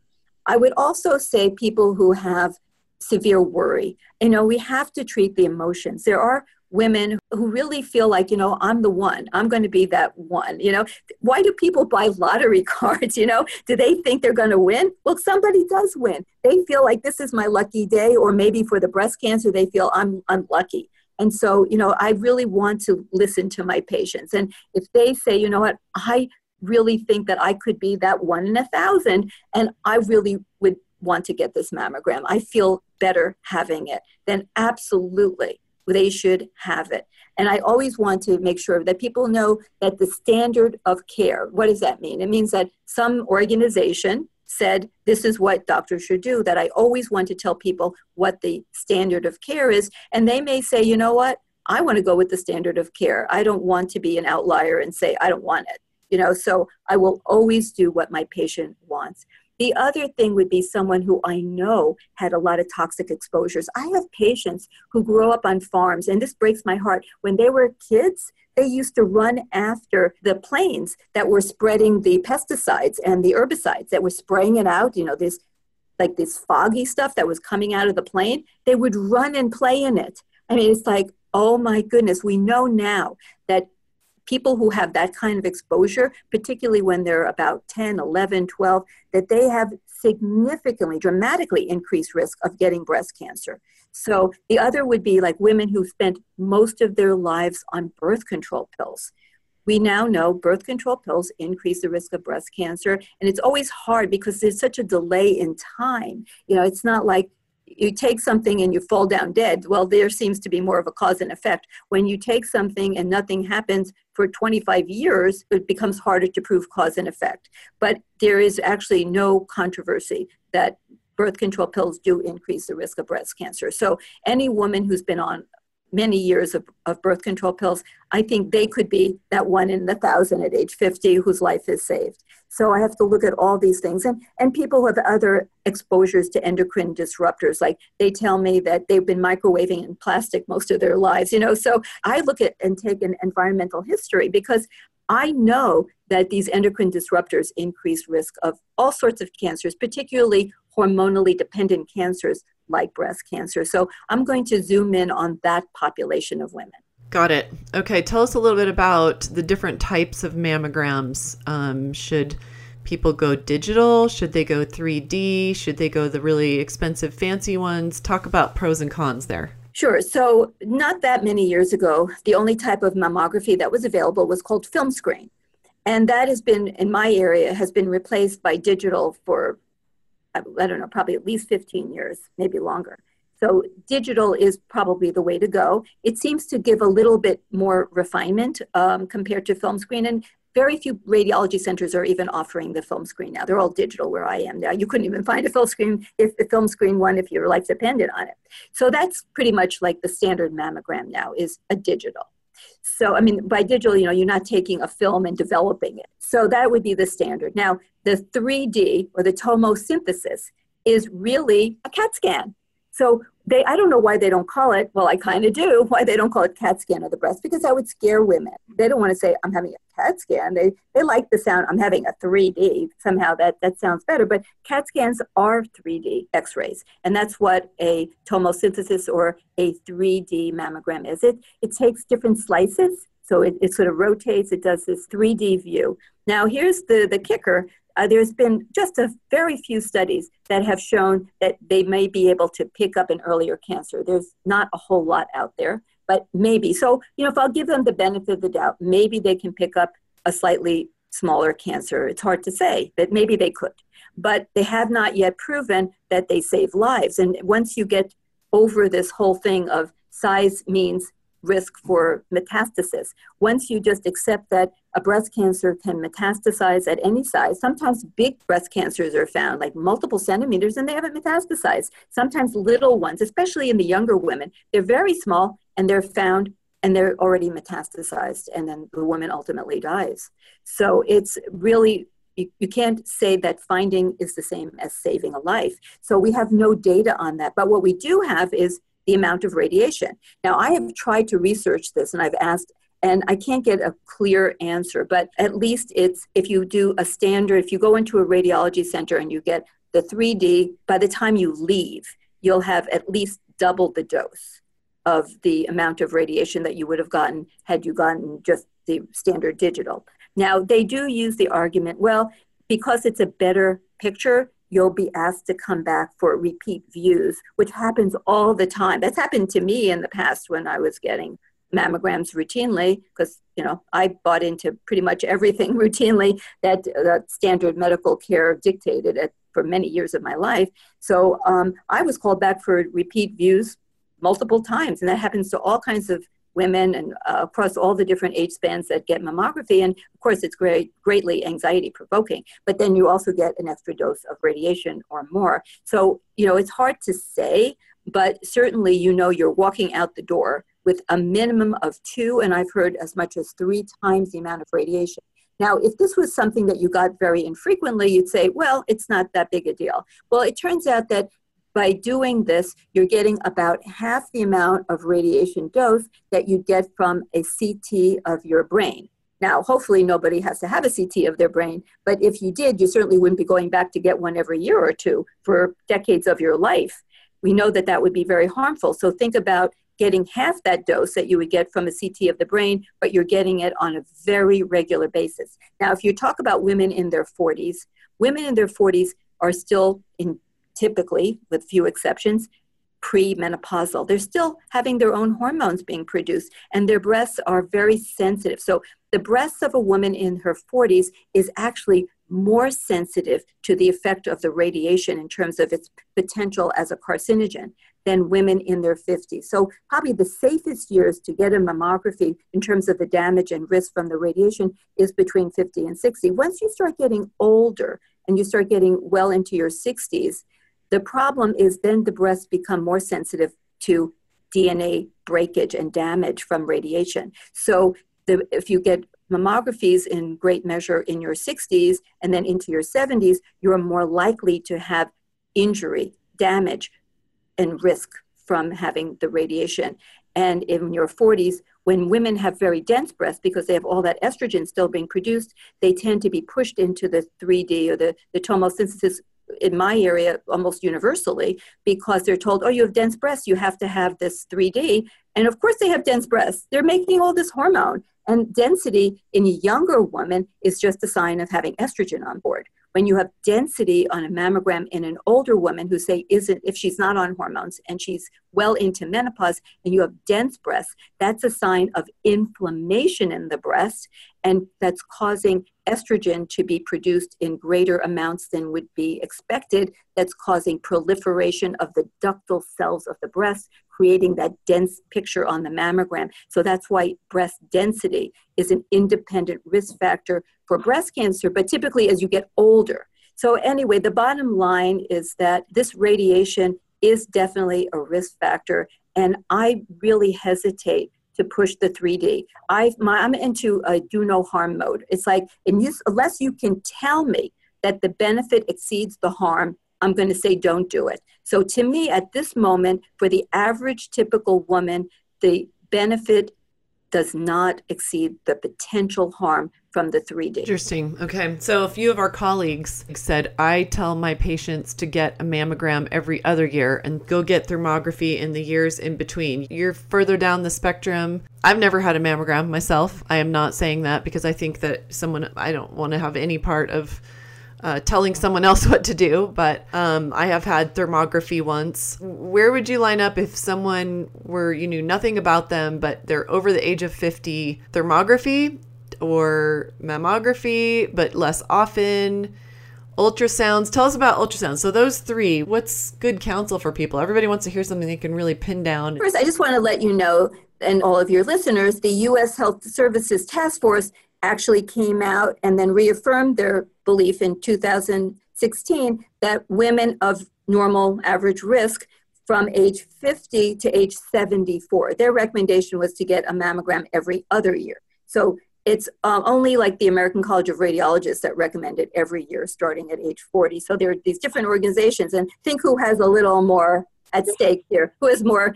I would also say people who have severe worry. You know, we have to treat the emotions. There are women who really feel like, you know, I'm the one, I'm going to be that one, you know. Why do people buy lottery cards, you know? Do they think they're going to win? Well, somebody does win. They feel like this is my lucky day, or maybe for the breast cancer, they feel I'm unlucky. And so, you know, I really want to listen to my patients. And if they say, you know what, I really think that I could be that 1 in 1,000, and I really would want to get this mammogram, I feel better having it, then absolutely they should have it. And I always want to make sure that people know that the standard of care, what does that mean? It means that some organization, said, this is what doctors should do, that I always want to tell people what the standard of care is. And they may say, you know what, I want to go with the standard of care. I don't want to be an outlier and say, I don't want it. You know, so I will always do what my patient wants. The other thing would be someone who I know had a lot of toxic exposures. I have patients who grow up on farms, and this breaks my heart. When they were kids, they used to run after the planes that were spreading the pesticides and the herbicides that were spraying it out, you know, this like this foggy stuff that was coming out of the plane. They would run and play in it. I mean, it's like, oh my goodness, we know now that people who have that kind of exposure, particularly when they're about 10, 11, 12, that they have significantly, dramatically increased risk of getting breast cancer. So the other would be like women who spent most of their lives on birth control pills. We now know birth control pills increase the risk of breast cancer. And it's always hard because there's such a delay in time. You know, it's not like you take something and you fall down dead. Well, there seems to be more of a cause and effect. When you take something and nothing happens for 25 years, it becomes harder to prove cause and effect. But there is actually no controversy that birth control pills do increase the risk of breast cancer. So any woman who's been on many years of birth control pills, I think they could be that one in the 1,000 at age 50 whose life is saved. So I have to look at all these things. And people have other exposures to endocrine disruptors. Like they tell me that they've been microwaving in plastic most of their lives, you know. So I look at and take an environmental history because I know that these endocrine disruptors increase risk of all sorts of cancers, particularly hormonally dependent cancers like breast cancer. So I'm going to zoom in on that population of women. Got it. Okay. Tell us a little bit about the different types of mammograms. Should people go digital? Should they go 3D? Should they go the really expensive, fancy ones? Talk about pros and cons there. Sure. So not that many years ago, the only type of mammography that was available was called film screen. And that has been, in my area, has been replaced by digital for I don't know, probably at least 15 years, maybe longer. So digital is probably the way to go. It seems to give a little bit more refinement compared to film screen. And very few radiology centers are even offering the film screen now. They're all digital where I am now. You couldn't even find a film screen, if the film screen one, if your life depended on it. So that's pretty much like the standard mammogram now is a digital. So, I mean, by digital, you know, you're not taking a film and developing it. So that would be the standard. Now, the 3D or the tomosynthesis is really a CAT scan. So they, I don't know why they don't call it, well, I kind of do, why they don't call it CAT scan of the breast, because that would scare women. They don't want to say, I'm having a CAT scan. They like the sound, I'm having a 3D. Somehow that sounds better, but CAT scans are 3D x-rays, and that's what a tomosynthesis or a 3D mammogram is. It takes different slices, so it sort of rotates, it does this 3D view. Now, here's the kicker. There's been just a very few studies that have shown that they may be able to pick up an earlier cancer. There's not a whole lot out there, but maybe. So, you know, if I'll give them the benefit of the doubt, maybe they can pick up a slightly smaller cancer. It's hard to say, but maybe they could. But they have not yet proven that they save lives. And once you get over this whole thing of size means risk for metastasis. Once you just accept that a breast cancer can metastasize at any size, sometimes big breast cancers are found, like multiple centimeters, and they haven't metastasized. Sometimes little ones, especially in the younger women, they're very small, and they're found, and they're already metastasized, and then the woman ultimately dies. So it's really, you can't say that finding is the same as saving a life. So we have no data on that. But what we do have is the amount of radiation. Now, I have tried to research this, and I've asked, and I can't get a clear answer, but at least it's, if you do a standard, if you go into a radiology center and you get the 3D, by the time you leave, you'll have at least double the dose of the amount of radiation that you would have gotten had you gotten just the standard digital. Now, they do use the argument, well, because it's a better picture, you'll be asked to come back for repeat views, which happens all the time. That's happened to me in the past when I was getting mammograms routinely, because, you know, I bought into pretty much everything routinely that standard medical care dictated for many years of my life. So I was called back for repeat views multiple times, and that happens to all kinds of women and across all the different age spans that get mammography. And of course, it's greatly anxiety provoking, but then you also get an extra dose of radiation or more. So, you know, it's hard to say, but certainly, you know, you're walking out the door with a minimum of 2, and I've heard as much as 3 times the amount of radiation. Now, if this was something that you got very infrequently, you'd say, well, it's not that big a deal. Well, it turns out that by doing this, you're getting about half the amount of radiation dose that you get from a CT of your brain. Now, hopefully nobody has to have a CT of their brain, but if you did, you certainly wouldn't be going back to get one every year or 2 for decades of your life. We know that that would be very harmful. So think about getting half that dose that you would get from a CT of the brain, but you're getting it on a very regular basis. Now, if you talk about women in their 40s, women in their 40s are still typically, with few exceptions, premenopausal. They're still having their own hormones being produced, and their breasts are very sensitive. So the breasts of a woman in her 40s is actually more sensitive to the effect of the radiation in terms of its potential as a carcinogen than women in their 50s. So probably the safest years to get a mammography in terms of the damage and risk from the radiation is between 50 and 60. Once you start getting older and you start getting well into your 60s, the problem is then the breasts become more sensitive to DNA breakage and damage from radiation. So if you get mammographies in great measure in your 60s and then into your 70s, you're more likely to have injury, damage, and risk from having the radiation. And in your 40s, when women have very dense breasts, because they have all that estrogen still being produced, they tend to be pushed into the 3D or the tomosynthesis in my area almost universally, because they're told, oh, you have dense breasts, you have to have this 3D. And of course they have dense breasts. They're making all this hormone. And density in a younger woman is just a sign of having estrogen on board. When you have density on a mammogram in an older woman who say isn't, if she's not on hormones and she's well into menopause and you have dense breasts, that's a sign of inflammation in the breast, and that's causing estrogen to be produced in greater amounts than would be expected. That's causing proliferation of the ductal cells of the breast, creating that dense picture on the mammogram. So that's why breast density is an independent risk factor for breast cancer, but typically as you get older. So anyway, the bottom line is that this radiation is definitely a risk factor, and I really hesitate to push the 3D. I'm into a do no harm mode. It's like, unless you can tell me that the benefit exceeds the harm, I'm going to say don't do it. So to me, at this moment, for the average typical woman, the benefit does not exceed the potential harm from the 3D. Interesting. Okay. So a few of our colleagues said, I tell my patients to get a mammogram every other year and go get thermography in the years in between. You're further down the spectrum. I've never had a mammogram myself. I am not saying that because I think that I don't want to have any part of telling someone else what to do, but I have had thermography once. Where would you line up if someone were, you knew nothing about them, but they're over the age of 50, thermography or mammography, but less often, ultrasounds? Tell us about ultrasounds. So those 3, what's good counsel for people? Everybody wants to hear something they can really pin down. First, I just want to let you know, and all of your listeners, the U.S. Health Services Task Force actually came out and then reaffirmed their belief in 2016 that women of normal average risk from age 50 to age 74, their recommendation was to get a mammogram every other year. So it's only like the American College of Radiologists that recommend it every year starting at age 40. So there are these different organizations, and think who has a little more at stake here, who has more,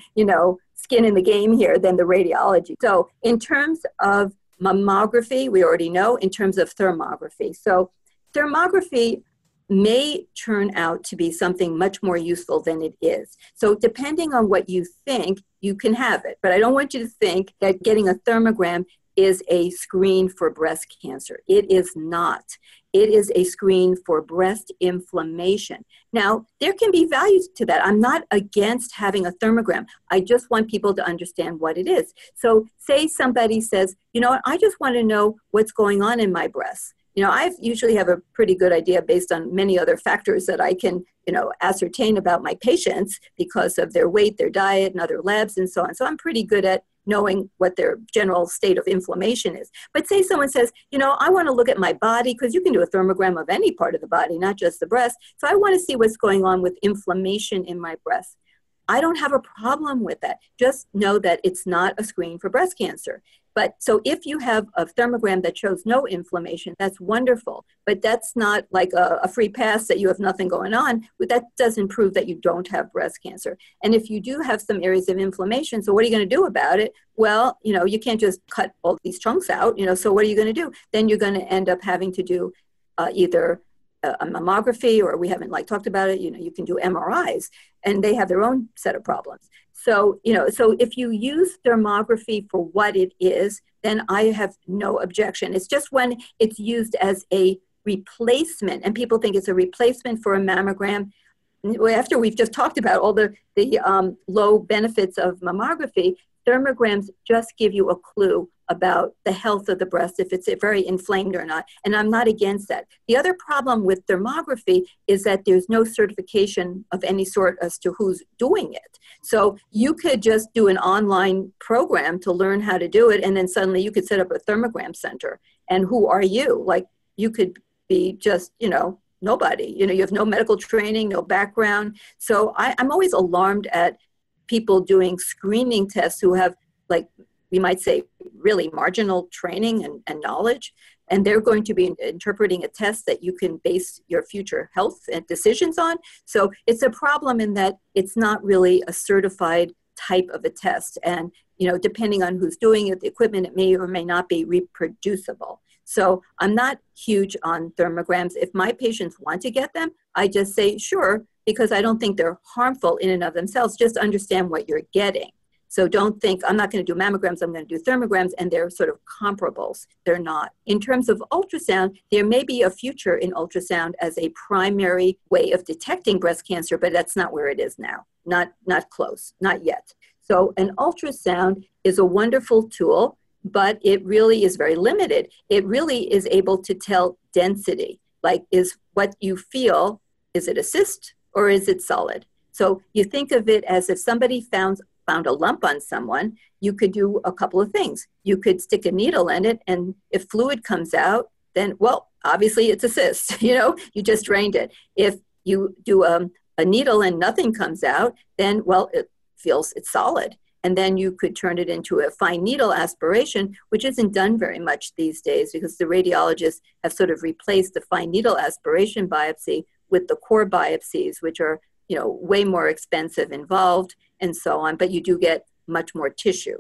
skin in the game here than the radiology. So in terms of mammography, we already know, in terms of thermography. So thermography may turn out to be something much more useful than it is. So depending on what you think, you can have it. But I don't want you to think that getting a thermogram is a screen for breast cancer. It is not. It is a screen for breast inflammation. Now, there can be value to that. I'm not against having a thermogram. I just want people to understand what it is. So say somebody says, I just want to know what's going on in my breasts. I usually have a pretty good idea based on many other factors that I can, ascertain about my patients because of their weight, their diet, and other labs and so on. So I'm pretty good at knowing what their general state of inflammation is. But say someone says, you know, I want to look at my body, because you can do a thermogram of any part of the body, not just the breast. So I want to see what's going on with inflammation in my breast. I don't have a problem with that. Just know that it's not a screen for breast cancer. But so if you have a thermogram that shows no inflammation, that's wonderful. But that's not like a free pass that you have nothing going on. But that doesn't prove that you don't have breast cancer. And if you do have some areas of inflammation, so what are you going to do about it? Well, you know, you can't just cut all these chunks out, you know, so what are you going to do? Then you're going to end up having to do either a mammography, or we haven't like talked about it, you know, you can do MRIs, and they have their own set of problems. So, you know, so if you use thermography for what it is, then I have no objection. It's just when it's used as a replacement, and people think it's a replacement for a mammogram. After we've just talked about all the low benefits of mammography, thermograms just give you a clue about the health of the breast, if it's very inflamed or not. And I'm not against that. The other problem with thermography is that there's no certification of any sort as to who's doing it. So you could just do an online program to learn how to do it, and then suddenly you could set up a thermogram center. And who are you? Like, you could be just, you know, nobody. You know, you have no medical training, no background. So I'm always alarmed at people doing screening tests who have, like, we might say, really marginal training and knowledge, and they're going to be interpreting a test that you can base your future health and decisions on. So it's a problem in that it's not really a certified type of a test. And, you know, depending on who's doing it, the equipment, it may or may not be reproducible. So I'm not huge on thermograms. If my patients want to get them, I just say, sure, because I don't think they're harmful in and of themselves. Just understand what you're getting. So don't think, I'm not going to do mammograms, I'm going to do thermograms, and they're sort of comparables. They're not. In terms of ultrasound, there may be a future in ultrasound as a primary way of detecting breast cancer, but that's not where it is now. Not close, not yet. So an ultrasound is a wonderful tool, but it really is very limited. It really is able to tell density, like, is what you feel, is it a cyst or is it solid? So you think of it as if somebody found a lump on someone, you could do a couple of things. You could stick a needle in it, and if fluid comes out, then, well, obviously it's a cyst, you know, you just drained it. If you do a needle and nothing comes out, then, well, it feels it's solid. And then you could turn it into a fine needle aspiration, which isn't done very much these days because the radiologists have sort of replaced the fine needle aspiration biopsy with the core biopsies, which are, you know, way more expensive, involved, and so on, but you do get much more tissue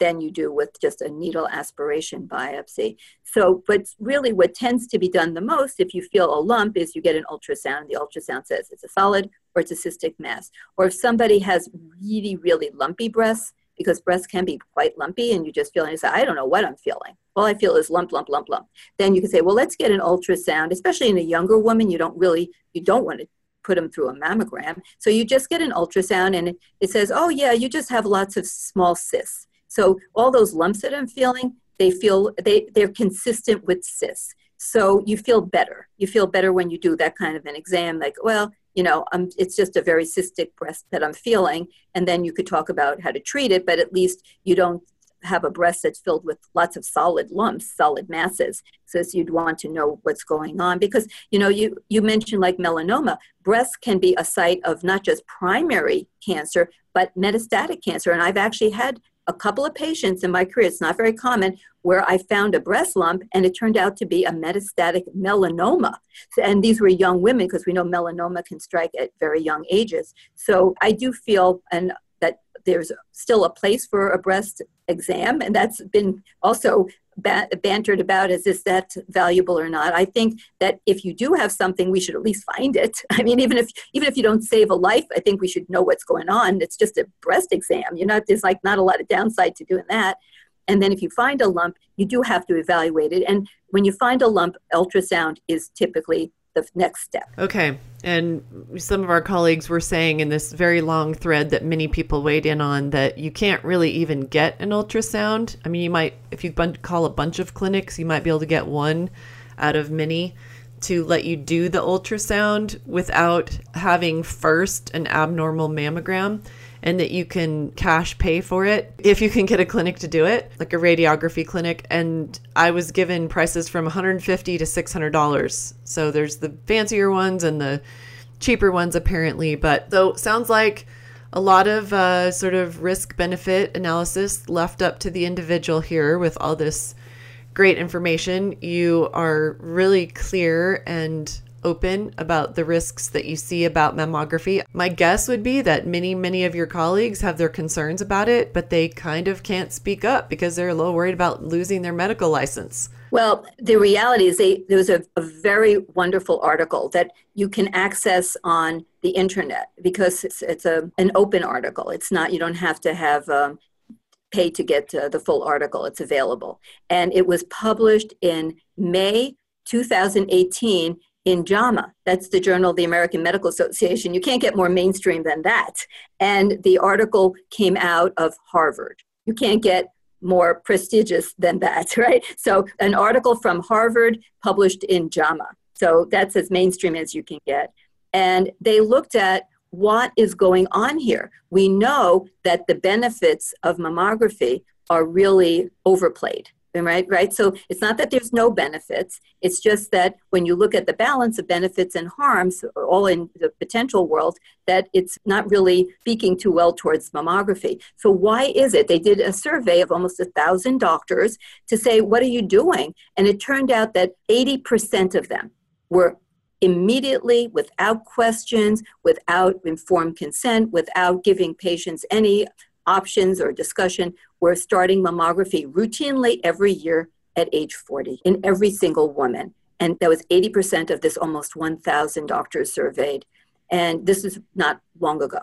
than you do with just a needle aspiration biopsy. So, but really what tends to be done the most if you feel a lump is you get an ultrasound. The ultrasound says it's a solid or it's a cystic mass. Or if somebody has really, really lumpy breasts, because breasts can be quite lumpy, and you just feel, and you say, I don't know what I'm feeling. All I feel is lump, lump, lump, lump. Then you can say, well, let's get an ultrasound, especially in a younger woman. You don't want to put them through a mammogram. So you just get an ultrasound, and it says, oh yeah, you just have lots of small cysts. So all those lumps that I'm feeling, they're consistent with cysts. So you feel better. You feel better when you do that kind of an exam, like, well, you know, it's just a very cystic breast that I'm feeling. And then you could talk about how to treat it, but at least you don't have a breast that's filled with lots of solid lumps, solid masses. So you'd want to know what's going on, because, you know, you mentioned like melanoma. Breast can be a site of not just primary cancer, but metastatic cancer. And I've actually had a couple of patients in my career, it's not very common, where I found a breast lump and it turned out to be a metastatic melanoma. And these were young women, because we know melanoma can strike at very young ages. So I do feel that there's still a place for a breast exam, and that's been also bantered about as, is that valuable or not. I think that if you do have something, we should at least find it. I mean, even if you don't save a life, I think we should know what's going on. It's just a breast exam. There's like not a lot of downside to doing that. And then if you find a lump, you do have to evaluate it. And when you find a lump, ultrasound is typically the next step. Okay. And some of our colleagues were saying in this very long thread that many people weighed in on, that you can't really even get an ultrasound. I mean, you might, if you call a bunch of clinics, you might be able to get one out of many to let you do the ultrasound without having first an abnormal mammogram. and that you can cash pay for it if you can get a clinic to do it, like a radiography clinic. And I was given prices from $150 to $600. So there's the fancier ones and the cheaper ones apparently. But so sounds like a lot of sort of risk benefit analysis left up to the individual here with all this great information. You are really clear and open about the risks that you see about mammography. My guess would be that many of your colleagues have their concerns about it, but they kind of can't speak up because they're a little worried about losing their medical license. Well, the reality is there was a very wonderful article that you can access on the internet because it's an open article. It's not, you don't have to have pay to get the full article. It's available. And it was published in May 2018 in JAMA. That's the Journal of the American Medical Association. You can't get more mainstream than that. And the article came out of Harvard. You can't get more prestigious than that, right? So an article from Harvard published in JAMA. So that's as mainstream as you can get. And they looked at what is going on here. We know that the benefits of mammography are really overplayed. Right. So it's not that there's no benefits. It's just that when you look at the balance of benefits and harms, all in the potential world, that it's not really speaking too well towards mammography. So why is it? They did a survey of almost 1,000 doctors to say, what are you doing? And it turned out that 80% of them were immediately, without questions, without informed consent, without giving patients any options or discussion, we're starting mammography routinely every year at age 40 in every single woman. And that was 80% of this almost 1,000 doctors surveyed. And this is not long ago.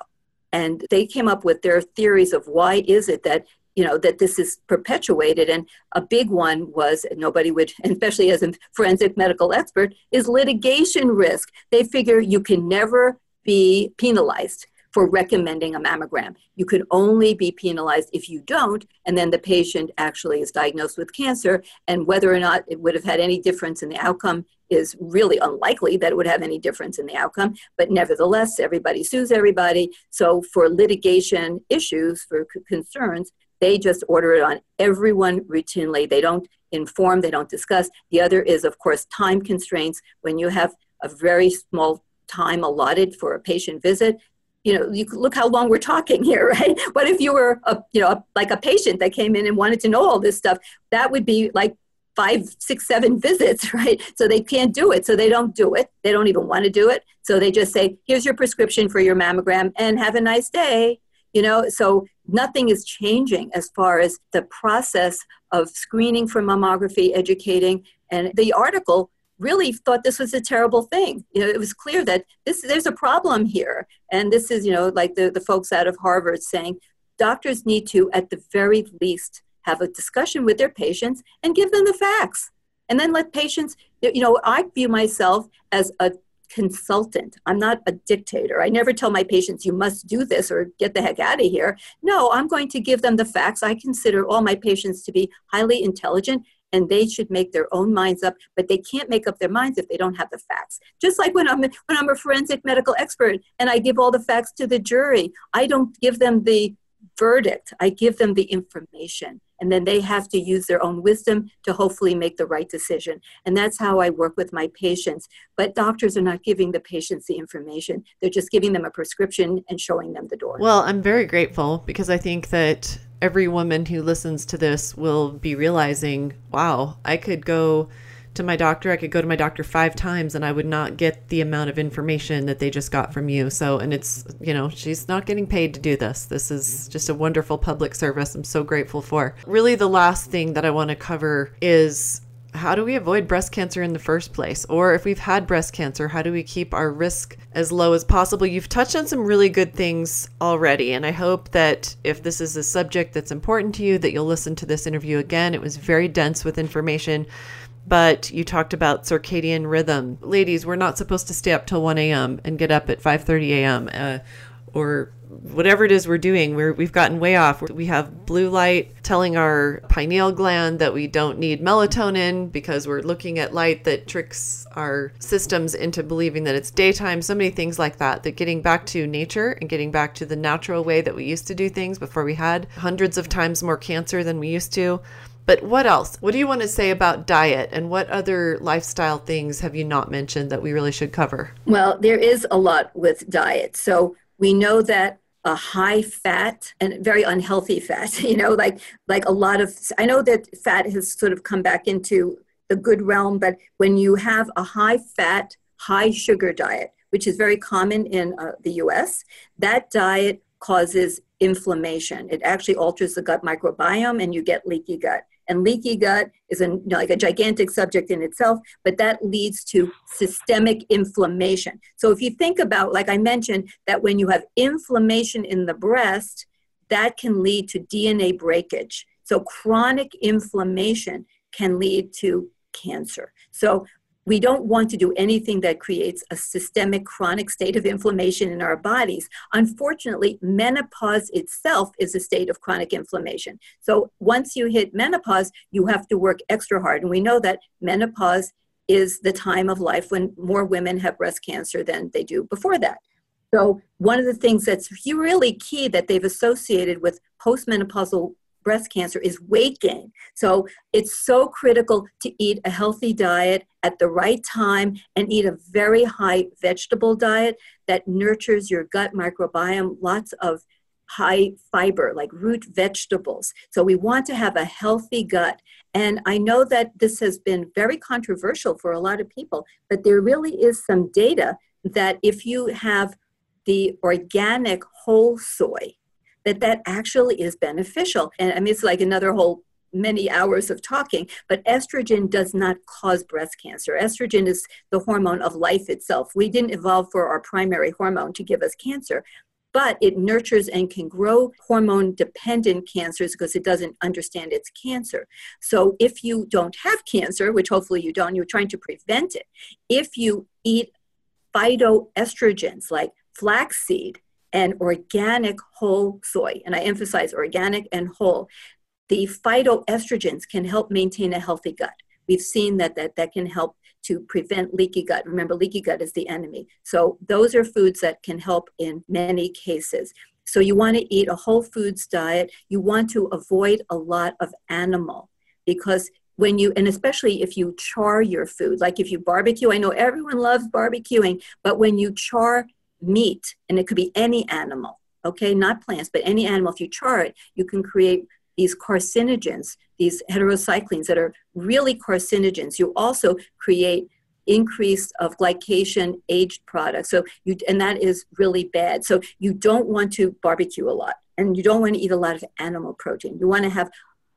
And they came up with their theories of why is it that, you know, that this is perpetuated. And a big one was, nobody would, especially as a forensic medical expert, is litigation risk. They figure you can never be penalized for recommending a mammogram. You could only be penalized if you don't, and then the patient actually is diagnosed with cancer, and whether or not it would have had any difference in the outcome is really unlikely that it would have any difference in the outcome, but nevertheless, everybody sues everybody. So for litigation issues, for concerns, they just order it on everyone routinely. They don't inform, they don't discuss. The other is, of course, time constraints. When you have a very small time allotted for a patient visit, you know, you look how long we're talking here, right? What if you were, like a patient that came in and wanted to know all this stuff? That would be like 5, 6, 7 visits, right? So they can't do it. So they don't do it. They don't even want to do it. So they just say, here's your prescription for your mammogram and have a nice day. You know, so nothing is changing as far as the process of screening for mammography, educating. And the article really thought this was a terrible thing. You know, it was clear that there's a problem here. And this is, you know, like the folks out of Harvard saying, doctors need to, at the very least, have a discussion with their patients and give them the facts. And then let patients, you know, I view myself as a consultant. I'm not a dictator. I never tell my patients, you must do this or get the heck out of here. No, I'm going to give them the facts. I consider all my patients to be highly intelligent, and they should make their own minds up, but they can't make up their minds if they don't have the facts. Just like when I'm a forensic medical expert and I give all the facts to the jury, I don't give them the verdict, I give them the information. And then they have to use their own wisdom to hopefully make the right decision. And that's how I work with my patients. But doctors are not giving the patients the information. They're just giving them a prescription and showing them the door. Well, I'm very grateful because I think that every woman who listens to this will be realizing, wow, I could go to my doctor. I could go to my doctor 5 times and I would not get the amount of information that they just got from you. So, and it's, you know, she's not getting paid to do this. This is just a wonderful public service I'm so grateful for. Really, the last thing that I want to cover is how do we avoid breast cancer in the first place? Or if we've had breast cancer, how do we keep our risk as low as possible? You've touched on some really good things already. And I hope that if this is a subject that's important to you, that you'll listen to this interview again. It was very dense with information, but you talked about circadian rhythm. Ladies, we're not supposed to stay up till 1 a.m. and get up at 5:30 a.m. or whatever it is we're doing, we've gotten way off. We have blue light telling our pineal gland that we don't need melatonin because we're looking at light that tricks our systems into believing that it's daytime. So many things like that, that getting back to nature and getting back to the natural way that we used to do things before we had hundreds of times more cancer than we used to. But what else? What do you want to say about diet, and what other lifestyle things have you not mentioned that we really should cover? Well, there is a lot with diet. So we know that a high fat and very unhealthy fat, you know, like a lot of, I know that fat has sort of come back into the good realm, but when you have a high fat, high sugar diet, which is very common in the US, that diet causes inflammation. It actually alters the gut microbiome and you get leaky gut. And leaky gut is like a gigantic subject in itself, but that leads to systemic inflammation. So if you think about, like I mentioned, that when you have inflammation in the breast, that can lead to DNA breakage. So chronic inflammation can lead to cancer. So we don't want to do anything that creates a systemic chronic state of inflammation in our bodies. Unfortunately, menopause itself is a state of chronic inflammation. So once you hit menopause, you have to work extra hard. And we know that menopause is the time of life when more women have breast cancer than they do before that. So one of the things that's really key that they've associated with postmenopausal breast cancer is weight gain. So it's so critical to eat a healthy diet at the right time and eat a very high vegetable diet that nurtures your gut microbiome, lots of high fiber, like root vegetables. So we want to have a healthy gut. And I know that this has been very controversial for a lot of people, but there really is some data that if you have the organic whole soy, that actually is beneficial. And I mean, it's like another whole many hours of talking, but estrogen does not cause breast cancer. Estrogen is the hormone of life itself. We didn't evolve for our primary hormone to give us cancer, but it nurtures and can grow hormone-dependent cancers because it doesn't understand it's cancer. So if you don't have cancer, which hopefully you don't, you're trying to prevent it. If you eat phytoestrogens like flaxseed, and organic whole soy, and I emphasize organic and whole, the phytoestrogens can help maintain a healthy gut. We've seen that can help to prevent leaky gut. Remember, leaky gut is the enemy. So those are foods that can help in many cases. So you want to eat a whole foods diet. You want to avoid a lot of animal, because when you, and especially if you char your food, like if you barbecue, I know everyone loves barbecuing, but when you char meat, and it could be any animal, okay, not plants, but any animal, if you char it, you can create these carcinogens, these heterocyclines that are really carcinogens. You also create increase of glycation aged products. So you, and that is really bad. So you don't want to barbecue a lot, and you don't want to eat a lot of animal protein. You want to have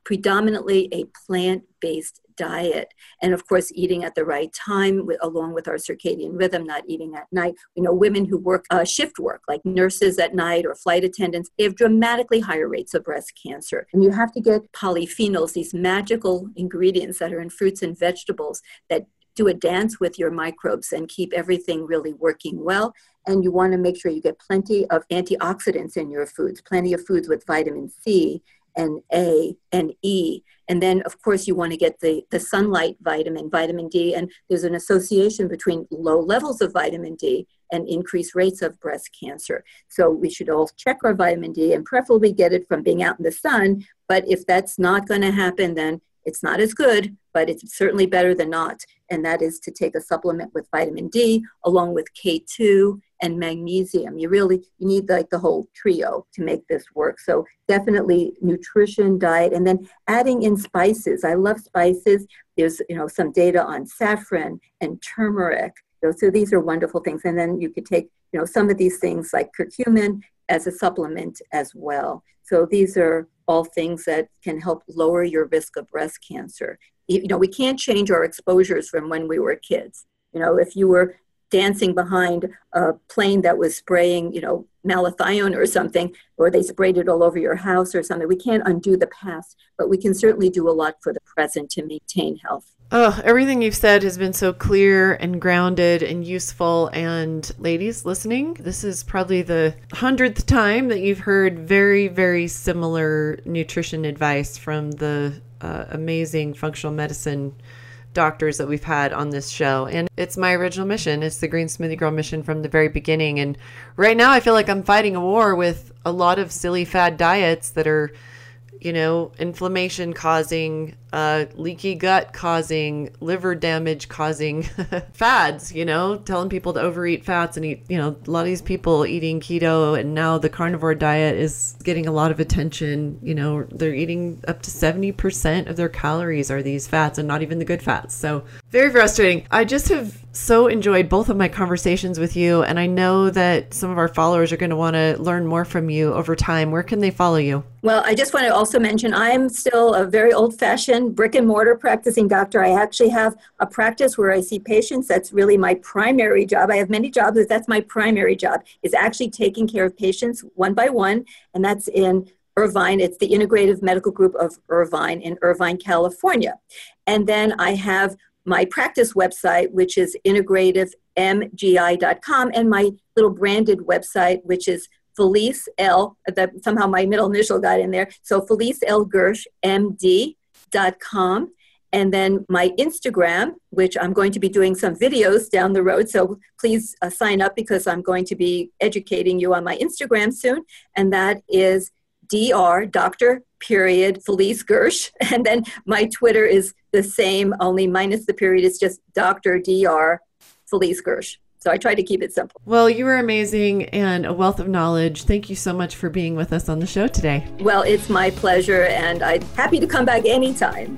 predominantly a plant-based diet. And of course, eating at the right time along with our circadian rhythm, not eating at night. You know, women who work shift work, like nurses at night or flight attendants, they have dramatically higher rates of breast cancer. And you have to get polyphenols, these magical ingredients that are in fruits and vegetables that do a dance with your microbes and keep everything really working well. And you want to make sure you get plenty of antioxidants in your foods, plenty of foods with vitamin C and A and E. And then of course you want to get the sunlight vitamin, vitamin D, and there's an association between low levels of vitamin D and increased rates of breast cancer. So we should all check our vitamin D and preferably get it from being out in the sun. But if that's not going to happen, then it's not as good, but it's certainly better than not. And that is to take a supplement with vitamin D along with K2 and magnesium. You need like the whole trio to make this work. So definitely nutrition, diet, and then adding in spices. I love spices. There's, you know, some data on saffron and turmeric. So these are wonderful things. And then you could take, you know, some of these things like curcumin as a supplement as well. So these are all things that can help lower your risk of breast cancer. You know, we can't change our exposures from when we were kids. You know, if you were dancing behind a plane that was spraying, you know, malathion or something, or they sprayed it all over your house or something. We can't undo the past, but we can certainly do a lot for the present to maintain health. Oh, everything you've said has been so clear and grounded and useful. And ladies listening, this is probably the 100th time that you've heard very, very similar nutrition advice from the amazing functional medicine doctors that we've had on this show. And it's my original mission. It's the Green Smoothie Girl mission from the very beginning. And right now I feel like I'm fighting a war with a lot of silly fad diets that are, you know, inflammation causing, leaky gut causing, liver damage causing fads, you know, telling people to overeat fats and eat, you know, a lot of these people eating keto, and now the carnivore diet is getting a lot of attention. You know, they're eating up to 70% of their calories are these fats, and not even the good fats. So very frustrating. I just have so enjoyed both of my conversations with you. And I know that some of our followers are going to want to learn more from you over time. Where can they follow you? Well, I just want to also mention, I'm still a very old-fashioned brick and mortar practicing doctor. I actually have a practice where I see patients. That's really my primary job. I have many jobs, but that's my primary job, is actually taking care of patients one by one. And that's in Irvine. It's the Integrative Medical Group of Irvine in Irvine, California. And then I have my practice website, which is integrativemgi.com, and my little branded website, which is Felice L. That somehow my middle initial got in there. So Felice L. Gersh, MD.com. And then my Instagram, which I'm going to be doing some videos down the road. So please sign up, because I'm going to be educating you on my Instagram soon. And that is Dr. Felice Gersh. And then my Twitter is the same, only minus the period. It's just Dr. Felice Gersh. So I try to keep it simple. Well, you were amazing and a wealth of knowledge. Thank you so much for being with us on the show today. Well, it's my pleasure, and I'm happy to come back anytime.